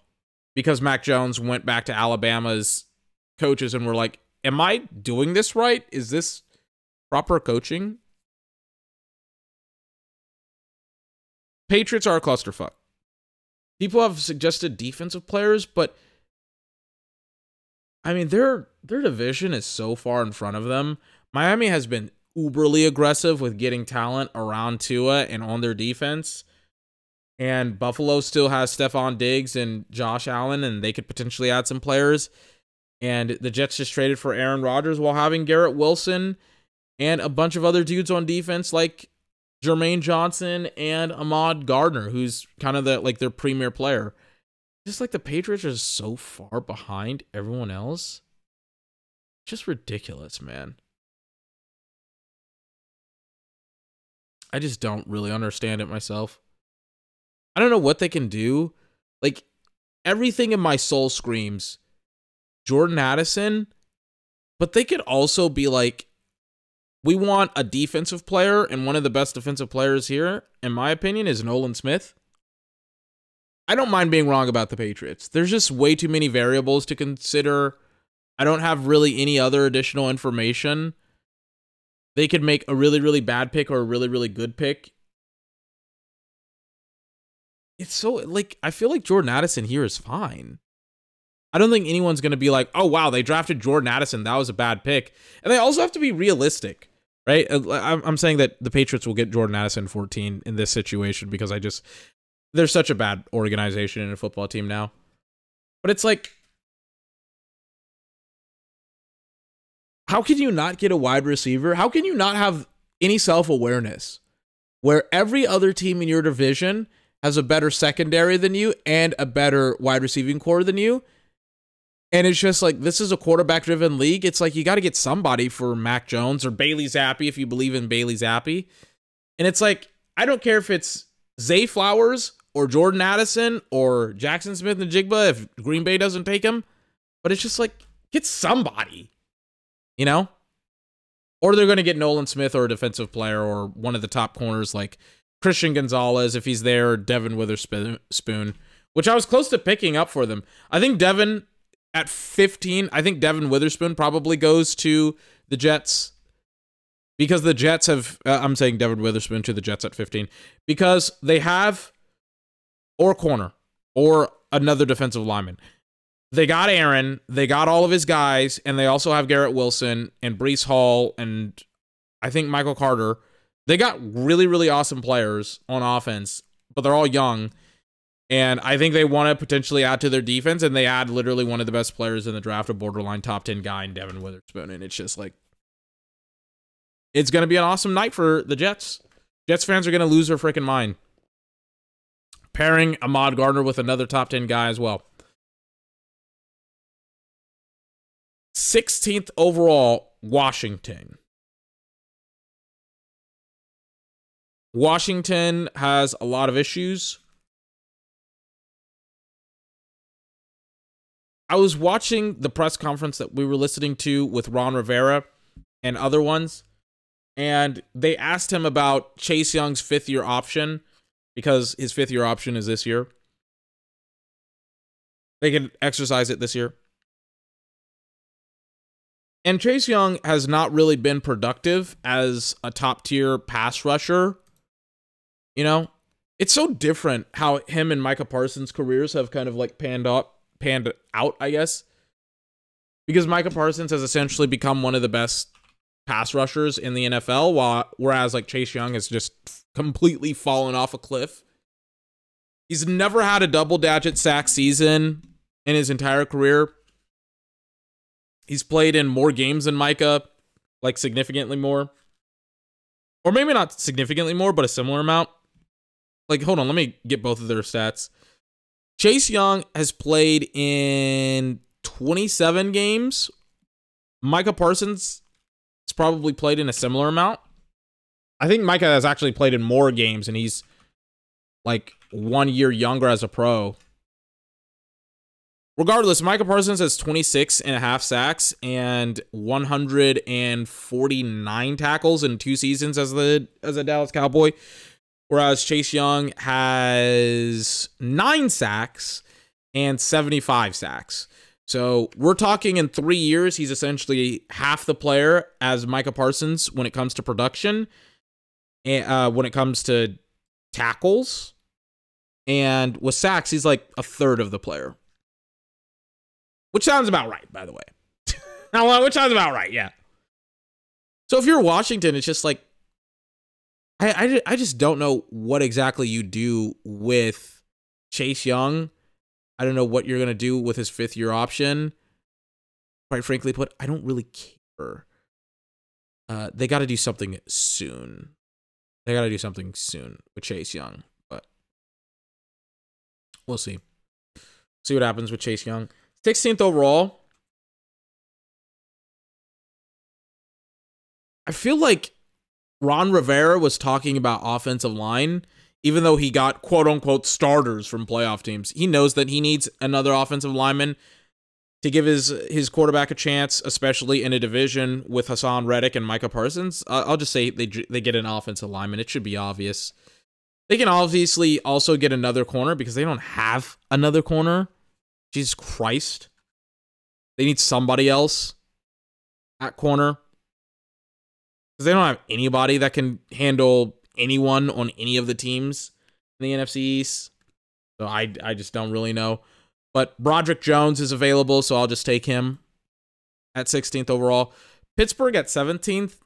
because Mac Jones went back to Alabama's coaches and were like, am I doing this right? Is this proper coaching? Patriots are a clusterfuck. People have suggested defensive players, but I mean, their their division is so far in front of them. Miami has been uberly aggressive with getting talent around Tua and on their defense. And Buffalo still has Stephon Diggs and Josh Allen, and they could potentially add some players. And the Jets just traded for Aaron Rodgers while having Garrett Wilson and a bunch of other dudes on defense like Jermaine Johnson and Ahmad Gardner, who's kind of the like their premier player. Just like the Patriots are so far behind everyone else. Just ridiculous, man. I just don't really understand it myself. I don't know what they can do. Like, everything in my soul screams Jordan Addison, but they could also be like, we want a defensive player, and one of the best defensive players here, in my opinion, is Nolan Smith. I don't mind being wrong about the Patriots. There's just way too many variables to consider. I don't have really any other additional information. They could make a really, really bad pick or a really, really good pick. It's so, like, I feel like Jordan Addison here is fine. I don't think anyone's going to be like, oh, wow, they drafted Jordan Addison. That was a bad pick. And they also have to be realistic, right? I'm saying that the Patriots will get Jordan Addison fourteen in this situation because I just, they're such a bad organization and a football team now. But it's like, how can you not get a wide receiver? How can you not have any self-awareness where every other team in your division has a better secondary than you and a better wide receiving core than you? And it's just like, this is a quarterback-driven league. It's like, you got to get somebody for Mac Jones or Bailey Zappi if you believe in Bailey Zappi. And it's like, I don't care if it's Zay Flowers or Jordan Addison or Jackson Smith-Njigba if Green Bay doesn't take him. But it's just like, get somebody, you know? Or they're going to get Nolan Smith or a defensive player or one of the top corners like Christian Gonzalez, if he's there, or Devin Witherspoon, which I was close to picking up for them. I think Devin... At fifteen, I think Devin Witherspoon probably goes to the Jets because the Jets have, uh, I'm saying Devin Witherspoon to the Jets at fifteen, because they have or corner or another defensive lineman. They got Aaron, they got all of his guys, and they also have Garrett Wilson and Breece Hall and I think Michael Carter. They got really, really awesome players on offense, but they're all young. And I think they want to potentially add to their defense, and they add literally one of the best players in the draft, a borderline top ten guy in Devin Witherspoon. And it's just like, it's going to be an awesome night for the Jets. Jets fans are going to lose their freaking mind. Pairing Ahmad Gardner with another top ten guy as well. sixteenth overall, Washington. Washington has a lot of issues. I was watching the press conference that we were listening to with Ron Rivera and other ones, and they asked him about Chase Young's fifth-year option, because his fifth-year option is this year. They can exercise it this year. And Trae Young has not really been productive as a top-tier pass rusher. You know, it's so different how him and Micah Parsons' careers have kind of like panned up, panned out, I guess. Because Micah Parsons has essentially become one of the best pass rushers in the N F L, while, whereas like Trae Young has just completely fallen off a cliff. He's never had a double-digit sack season in his entire career. He's played in more games than Micah, like significantly more. Or maybe not significantly more, but a similar amount. Like, hold on, let me get both of their stats. Chase Young has played in twenty-seven games. Micah Parsons has probably played in a similar amount. I think Micah has actually played in more games, and he's like one year younger as a pro. Regardless, Micah Parsons has twenty-six and a half sacks and one hundred forty-nine tackles in two seasons as the as a Dallas Cowboy, whereas Chase Young has nine sacks and seventy-five sacks. So we're talking in three years, he's essentially half the player as Micah Parsons when it comes to production, and uh, when it comes to tackles, and with sacks, he's like a third of the player. Which sounds about right, by the way. Which sounds about right, yeah. So if you're Washington, it's just like, I, I, I just don't know what exactly you do with Chase Young. I don't know what you're going to do with his fifth-year option. Quite frankly put, I don't really care. Uh, they got to do something soon. They got to do something soon with Chase Young. But we'll see. See what happens with Chase Young. sixteenth overall. I feel like Ron Rivera was talking about offensive line, even though he got quote-unquote starters from playoff teams. He knows that he needs another offensive lineman to give his, his quarterback a chance, especially in a division with Hassan Reddick and Micah Parsons. I'll just say they, they get an offensive lineman. It should be obvious. They can obviously also get another corner because they don't have another corner. Jesus Christ. They need somebody else at corner. Because they don't have anybody that can handle anyone on any of the teams in the N F C East. So I, I just don't really know. But Broderick Jones is available, so I'll just take him at sixteenth overall. Pittsburgh at seventeenth.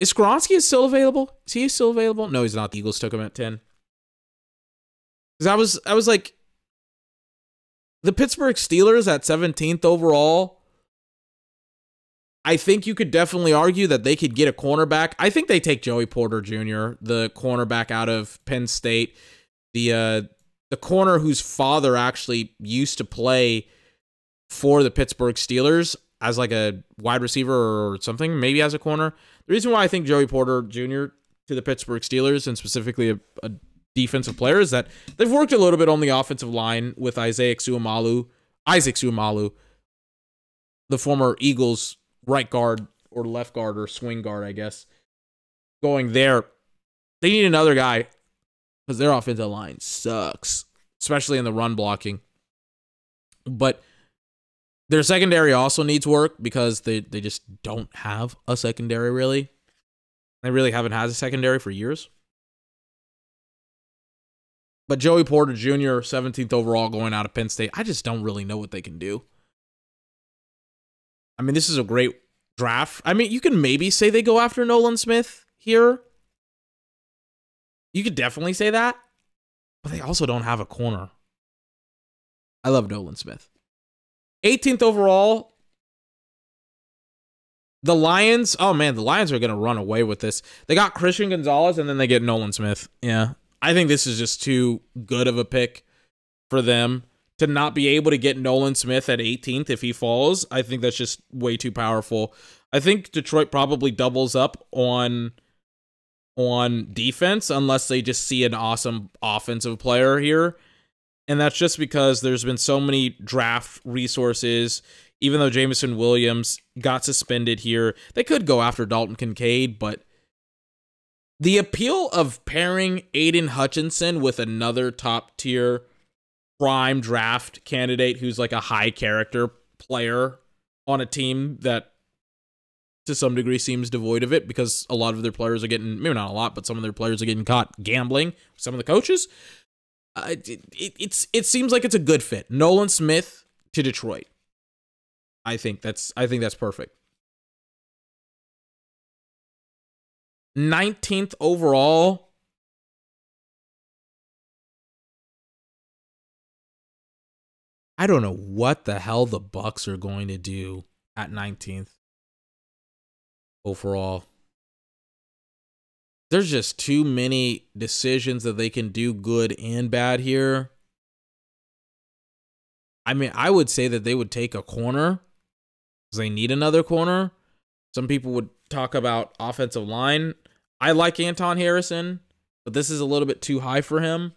Is Skoronski still available? Is he still available? No, he's not. The Eagles took him at ten. Because I was, I was like... The Pittsburgh Steelers at seventeenth overall, I think you could definitely argue that they could get a cornerback. I think they take Joey Porter Junior, the cornerback out of Penn State, the uh, the corner whose father actually used to play for the Pittsburgh Steelers as like a wide receiver or something, maybe as a corner. The reason why I think Joey Porter Junior to the Pittsburgh Steelers, and specifically a, a defensive players, that they've worked a little bit on the offensive line with Isaac Seumalo, Isaac Seumalo, the former Eagles right guard or left guard or swing guard, I guess, going there. They need another guy because their offensive line sucks, especially in the run blocking. But their secondary also needs work because they, they just don't have a secondary, really. They really haven't had a secondary for years. But Joey Porter Junior, seventeenth overall, going out of Penn State, I just don't really know what they can do. I mean, this is a great draft. I mean, you can maybe say they go after Nolan Smith here. You could definitely say that. But they also don't have a corner. I love Nolan Smith. eighteenth overall. The Lions. Oh, man, the Lions are going to run away with this. They got Christian Gonzalez, and then they get Nolan Smith. Yeah. I think this is just too good of a pick for them. to not be able to get Nolan Smith at eighteenth if he falls, I think that's just way too powerful. I think Detroit probably doubles up on on defense unless they just see an awesome offensive player here. And that's just because there's been so many draft resources. Even though Jameson Williams got suspended here, they could go after Dalton Kincaid, but the appeal of pairing Aiden Hutchinson with another top-tier prime draft candidate who's like a high-character player on a team that to some degree seems devoid of it because a lot of their players are getting, maybe not a lot, but some of their players are getting caught gambling, some of the coaches. Uh, it, it, it's, it seems like it's a good fit. Nolan Smith to Detroit. I think that's, I think that's perfect. nineteenth overall. I don't know what the hell the Bucks are going to do at nineteenth overall. There's just too many decisions that they can do good and bad here. I mean, I would say that they would take a corner because they need another corner. Some people would talk about offensive line. I like Anton Harrison, but this is a little bit too high for him.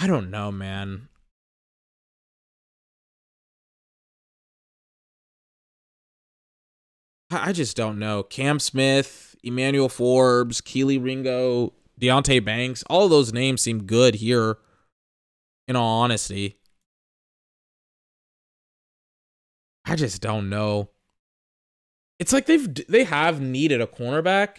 I don't know, man. I just don't know. Cam Smith, Emmanuel Forbes, Kelee Ringo, Deonte Banks, all of those names seem good here, in all honesty. I just don't know. It's like they've they have needed a cornerback.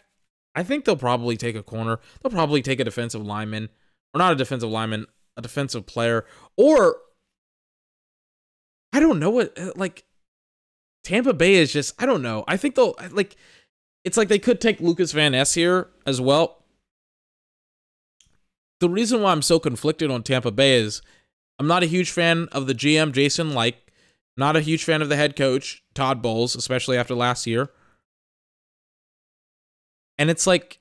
I think they'll probably take a corner. They'll probably take a defensive lineman. Or not a defensive lineman, a defensive player. Or, I don't know what, like, Tampa Bay is just, I don't know. I think they'll, like, it's like they could take Lucas Van Ness here as well. The reason why I'm so conflicted on Tampa Bay is I'm not a huge fan of the G M, Jason Licht. Not a huge fan of the head coach, Todd Bowles, especially after last year. And it's like,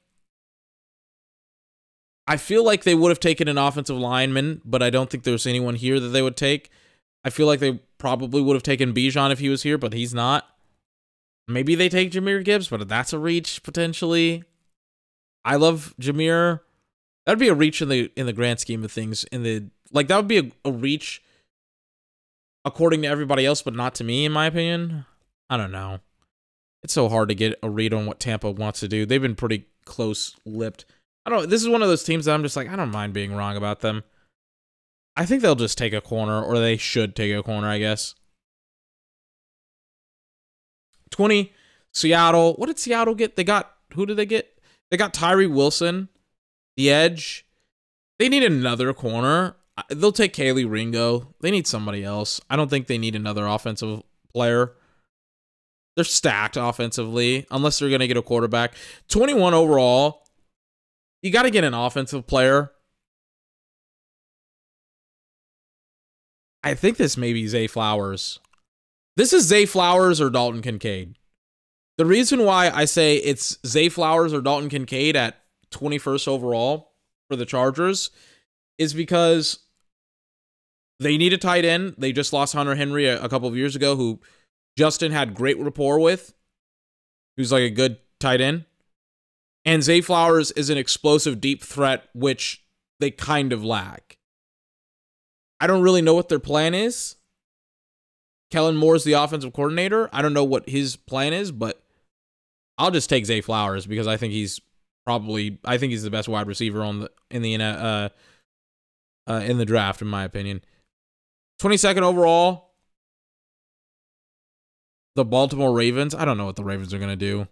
I feel like they would have taken an offensive lineman, but I don't think there's anyone here that they would take. I feel like they probably would have taken Bijan if he was here, but he's not. Maybe they take Jahmyr Gibbs, but that's a reach, potentially. I love Jahmyr. That'd be a reach in the in the grand scheme of things. In the like, that would be a, a reach according to everybody else, but not to me, in my opinion. I don't know. It's so hard to get a read on what Tampa wants to do. They've been pretty close-lipped. I don't. This is one of those teams that I'm just like, I don't mind being wrong about them. I think they'll just take a corner, or they should take a corner, I guess. twenty, Seattle. What did Seattle get? They got, who did they get? They got Tyree Wilson, the edge. They need another corner. They'll take Kelee Ringo. They need somebody else. I don't think they need another offensive player. They're stacked offensively, unless they're going to get a quarterback. twenty-one overall. You got to get an offensive player. I think this may be Zay Flowers. This is Zay Flowers or Dalton Kincaid. The reason why I say it's Zay Flowers or Dalton Kincaid at twenty-first overall for the Chargers is because they need a tight end. They just lost Hunter Henry a, a couple of years ago, who Justin had great rapport with, who's like a good tight end. And Zay Flowers is an explosive deep threat, which they kind of lack. I don't really know what their plan is. Kellen Moore's the offensive coordinator. I don't know what his plan is, but I'll just take Zay Flowers because I think he's probably I think he's the best wide receiver on the in the uh, uh, in the draft, in my opinion. twenty-second overall, the Baltimore Ravens. I don't know what the Ravens are gonna do.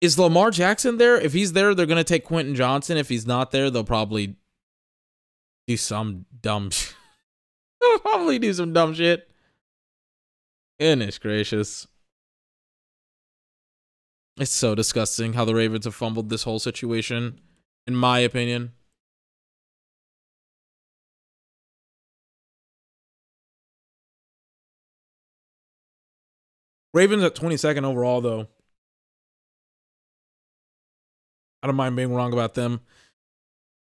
Is Lamar Jackson there? If he's there, they're gonna take Quentin Johnson. If he's not there, they'll probably. Do some dumb shit. Probably do some dumb shit. Goodness gracious. It's so disgusting how the Ravens have fumbled this whole situation, in my opinion. Ravens at twenty-second overall, though. I don't mind being wrong about them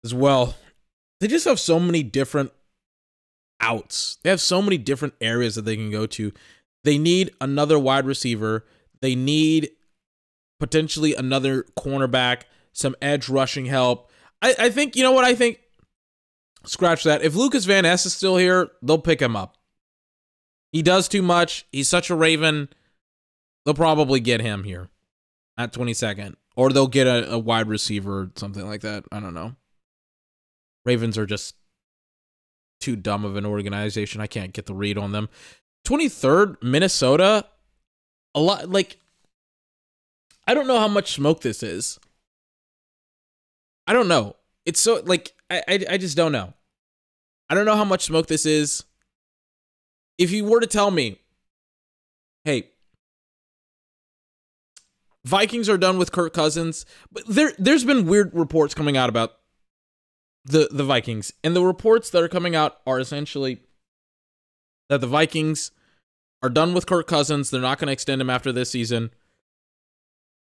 as well. they just have so many different outs. They have so many different areas that they can go to. They need another wide receiver. They need potentially another cornerback, some edge rushing help. I, I think, you know what, I think, scratch that. If Lucas Van Ness is still here, they'll pick him up. He does too much. He's such a Raven. They'll probably get him here at twenty-second. Or they'll get a, a wide receiver or something like that. I don't know. Ravens are just too dumb of an organization. I can't get the read on them. twenty-third, Minnesota. A lot, like, I don't know how much smoke this is. I don't know. It's so, like, I, I, I just don't know. I don't know how much smoke this is. If you were to tell me, hey, Vikings are done with Kirk Cousins, but there, there's been weird reports coming out about the, the Vikings, and the reports that are coming out are essentially that the Vikings are done with Kirk Cousins. They're not going to extend him after this season,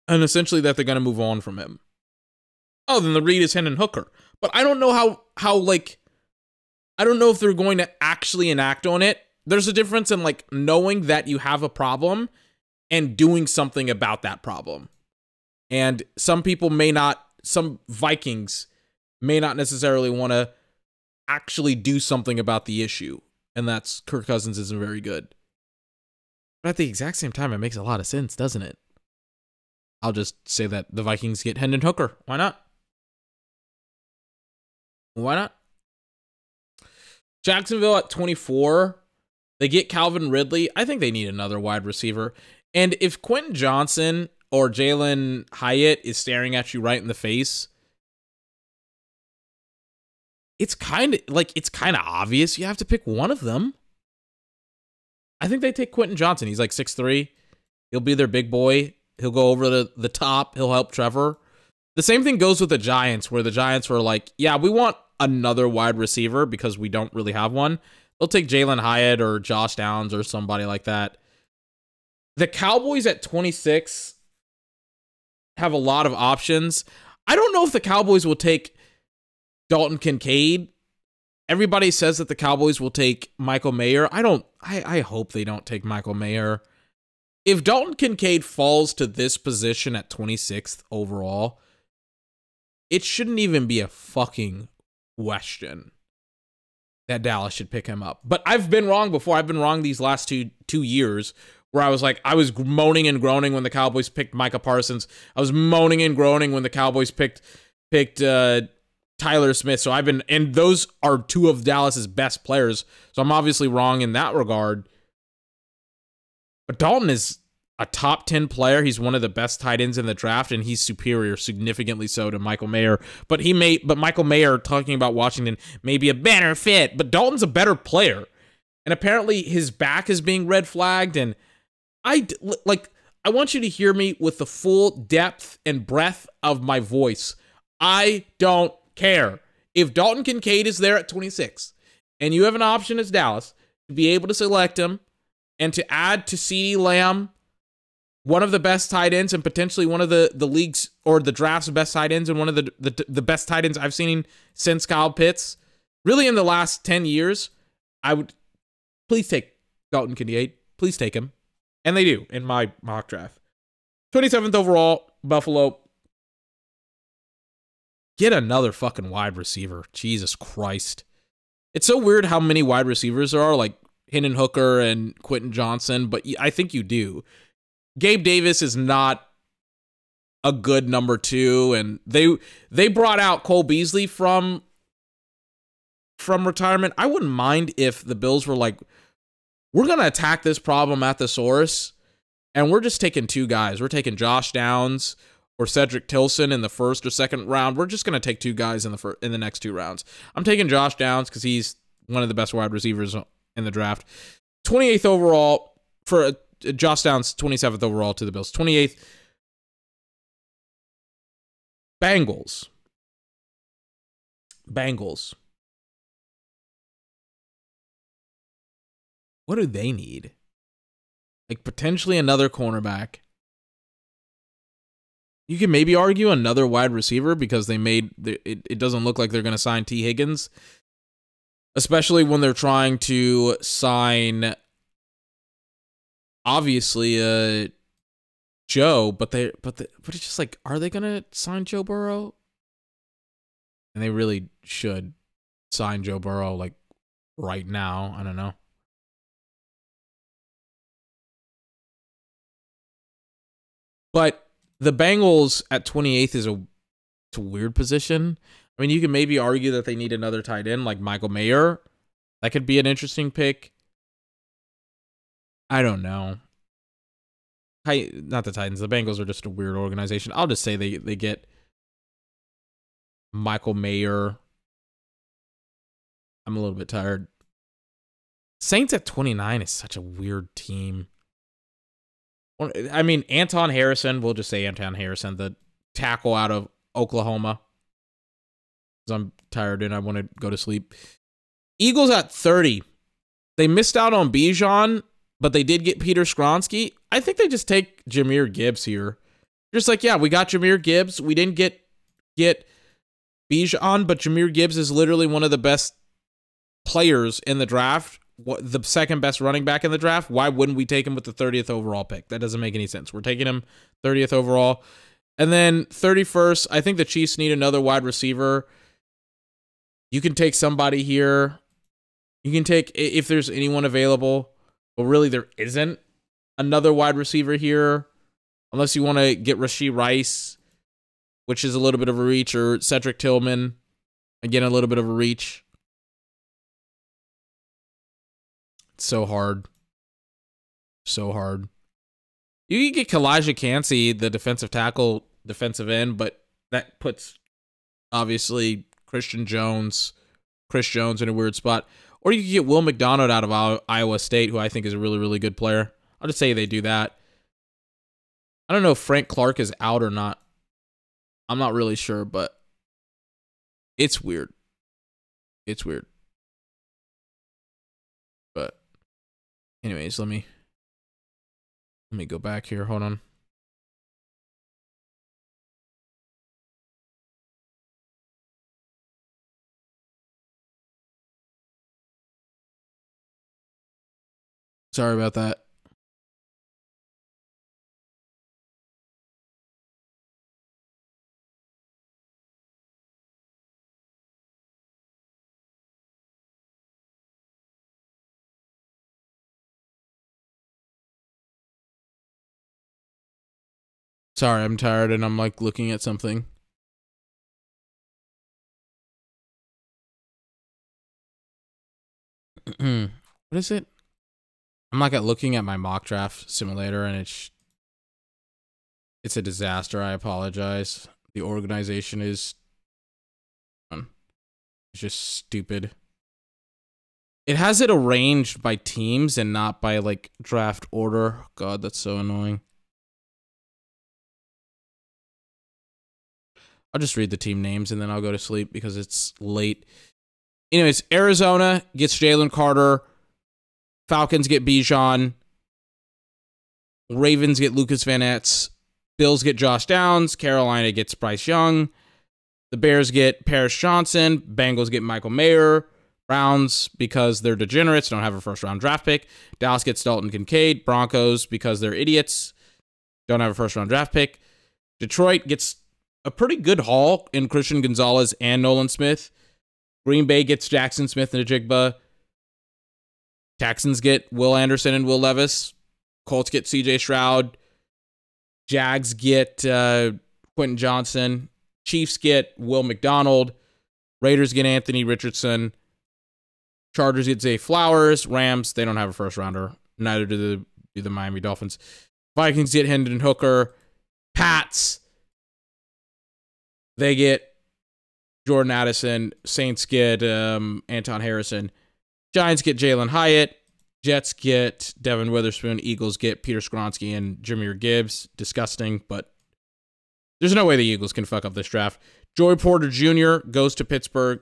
and essentially that they're going to move on from him. Oh, then the read is Hendon Hooker. But I don't know how, how, like, I don't know if they're going to actually enact on it. There's a difference in, like, knowing that you have a problem and doing something about that problem. And some people may not, some Vikings may not necessarily want to actually do something about the issue. And that's Kirk Cousins isn't very good. But at the exact same time, it makes a lot of sense, doesn't it? I'll just say that the Vikings get Hendon Hooker. Why not? Why not? Jacksonville at twenty-four. They get Calvin Ridley. I think they need another wide receiver. And if Quentin Johnson or Jalen Hyatt is staring at you right in the face, it's kind of like, it's kind of obvious. You have to pick one of them. I think they take Quentin Johnson. He's like six three. He'll be their big boy. He'll go over the, the top. He'll help Trevor. The same thing goes with the Giants, where the Giants were like, yeah, we want another wide receiver because we don't really have one. They'll take Jalen Hyatt or Josh Downs or somebody like that. The Cowboys at twenty-six have a lot of options. I don't know if the Cowboys will take Dalton Kincaid. Everybody says that the Cowboys will take Michael Mayer. I don't, I, I hope they don't take Michael Mayer. If Dalton Kincaid falls to this position at twenty-sixth overall, it shouldn't even be a fucking question that Dallas should pick him up. But I've been wrong before. I've been wrong these last two two years where I was like, I was moaning and groaning when the Cowboys picked Micah Parsons. I was moaning and groaning when the Cowboys picked picked uh, Tyler Smith. So I've been, and those are two of Dallas's best players. So I'm obviously wrong in that regard. But Dalton is a top ten player. He's one of the best tight ends in the draft, and he's superior, significantly so, to Michael Mayer. But he may, but Michael Mayer, talking about Washington, may be a better fit. But Dalton's a better player, and apparently his back is being red flagged. And I like, I want you to hear me with the full depth and breadth of my voice. I don't care if Dalton Kincaid is there at twenty-six, and you have an option as Dallas to be able to select him. And to add to CeeDee Lamb, one of the best tight ends and potentially one of the, the league's or the draft's best tight ends and one of the, the the best tight ends I've seen since Kyle Pitts, really in the last ten years, I would please take Dalton Kincaid. Please take him. And they do in my mock draft. twenty-seventh overall, Buffalo. Get another fucking wide receiver. Jesus Christ. It's so weird how many wide receivers there are, like Hendon Hooker and Quentin Johnson, but I think you do. Gabe Davis is not a good number two, and they they brought out Cole Beasley from from retirement. I wouldn't mind if the Bills were like, we're going to attack this problem at the source, and we're just taking two guys. We're taking Josh Downs or Cedric Tillman in the first or second round. We're just going to take two guys in the fir- in the next two rounds. I'm taking Josh Downs because he's one of the best wide receivers in the draft. twenty-eighth overall for uh, Josh Downs, twenty-seventh overall to the Bills. twenty-eighth. Bengals. Bengals. What do they need? Like, potentially another cornerback. You can maybe argue another wide receiver because they made it, it doesn't look like they're going to sign T. Higgins, especially when they're trying to sign, obviously, uh, Joe, but they, but they, but it's just like, are they going to sign Joe Burrow? And they really should sign Joe Burrow, like, right now. I don't know. But the Bengals at twenty-eighth is a, it's a weird position. I mean, you can maybe argue that they need another tight end like Michael Mayer. That could be an interesting pick. I don't know. I, not the Titans. The Bengals are just a weird organization. I'll just say they, they get Michael Mayer. I'm a little bit tired. Saints at twenty-nine is such a weird team. I mean, Anton Harrison, we'll just say Anton Harrison, the tackle out of Oklahoma. Because I'm tired and I want to go to sleep. Eagles at thirty. They missed out on Bijan, but they did get Peter Skronsky. I think they just take Jahmyr Gibbs here. Just like, yeah, we got Jahmyr Gibbs. We didn't get get Bijan, but Jahmyr Gibbs is literally one of the best players in the draft. What, the second best running back in the draft. Why wouldn't we take him with the thirtieth overall pick? That doesn't make any sense. We're taking him thirtieth overall. And then thirty-first, I think the Chiefs need another wide receiver. You can take somebody here. You can take, if there's anyone available, but really there isn't another wide receiver here, unless you want to get Rashee Rice, which is a little bit of a reach, or Cedric Tillman, again, a little bit of a reach. So hard. So hard. You can get Kalijah Kancey, the defensive tackle, defensive end, but that puts, obviously, Christian Jones, Chris Jones in a weird spot. Or you can get Will McDonald out of Iowa State, who I think is a really, really good player. I'll just say they do that. I don't know if Frank Clark is out or not. I'm not really sure, but it's weird. It's weird. Anyways, let me let me go back here. Hold on. Sorry about that. Sorry, I'm tired and I'm like looking at something. What is it? I'm like at looking at my mock draft simulator and it's it's a disaster. I apologize. The organization is it's just stupid. It has it arranged by teams and not by like draft order. God, that's so annoying. I'll just read the team names and then I'll go to sleep because it's late. Anyways, Arizona gets Jalen Carter. Falcons get Bijan. Ravens get Lucas Van Ness. Bills get Josh Downs. Carolina gets Bryce Young. The Bears get Paris Johnson. Bengals get Michael Mayer. Browns, because they're degenerates, don't have a first-round draft pick. Dallas gets Dalton Kincaid. Broncos, because they're idiots, don't have a first-round draft pick. Detroit gets a pretty good haul in Christian Gonzalez and Nolan Smith. Green Bay gets Jackson Smith-Njigba. Texans get Will Anderson and Will Levis. Colts get C J. Stroud. Jags get uh, Quentin Johnson. Chiefs get Will McDonald. Raiders get Anthony Richardson. Chargers get Zay Flowers. Rams, they don't have a first-rounder. Neither do the, do the Miami Dolphins. Vikings get Hendon Hooker. Pats, they get Jordan Addison. Saints get um, Anton Harrison. Giants get Jalen Hyatt. Jets get Devin Witherspoon. Eagles get Peter Skronsky and Jahmyr Gibbs. Disgusting, but there's no way the Eagles can fuck up this draft. Joey Porter Junior goes to Pittsburgh.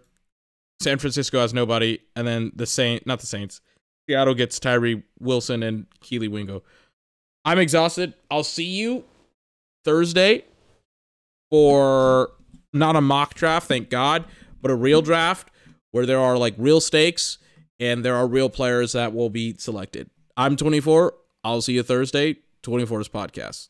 San Francisco has nobody. And then the Saints, not the Saints, Seattle gets Tyree Wilson and Keely Wingo. I'm exhausted. I'll see you Thursday. for not a mock draft, thank God, but a real draft where there are like real stakes and there are real players that will be selected. I'm twenty-four. I'll see you Thursday. twenty-four's podcast.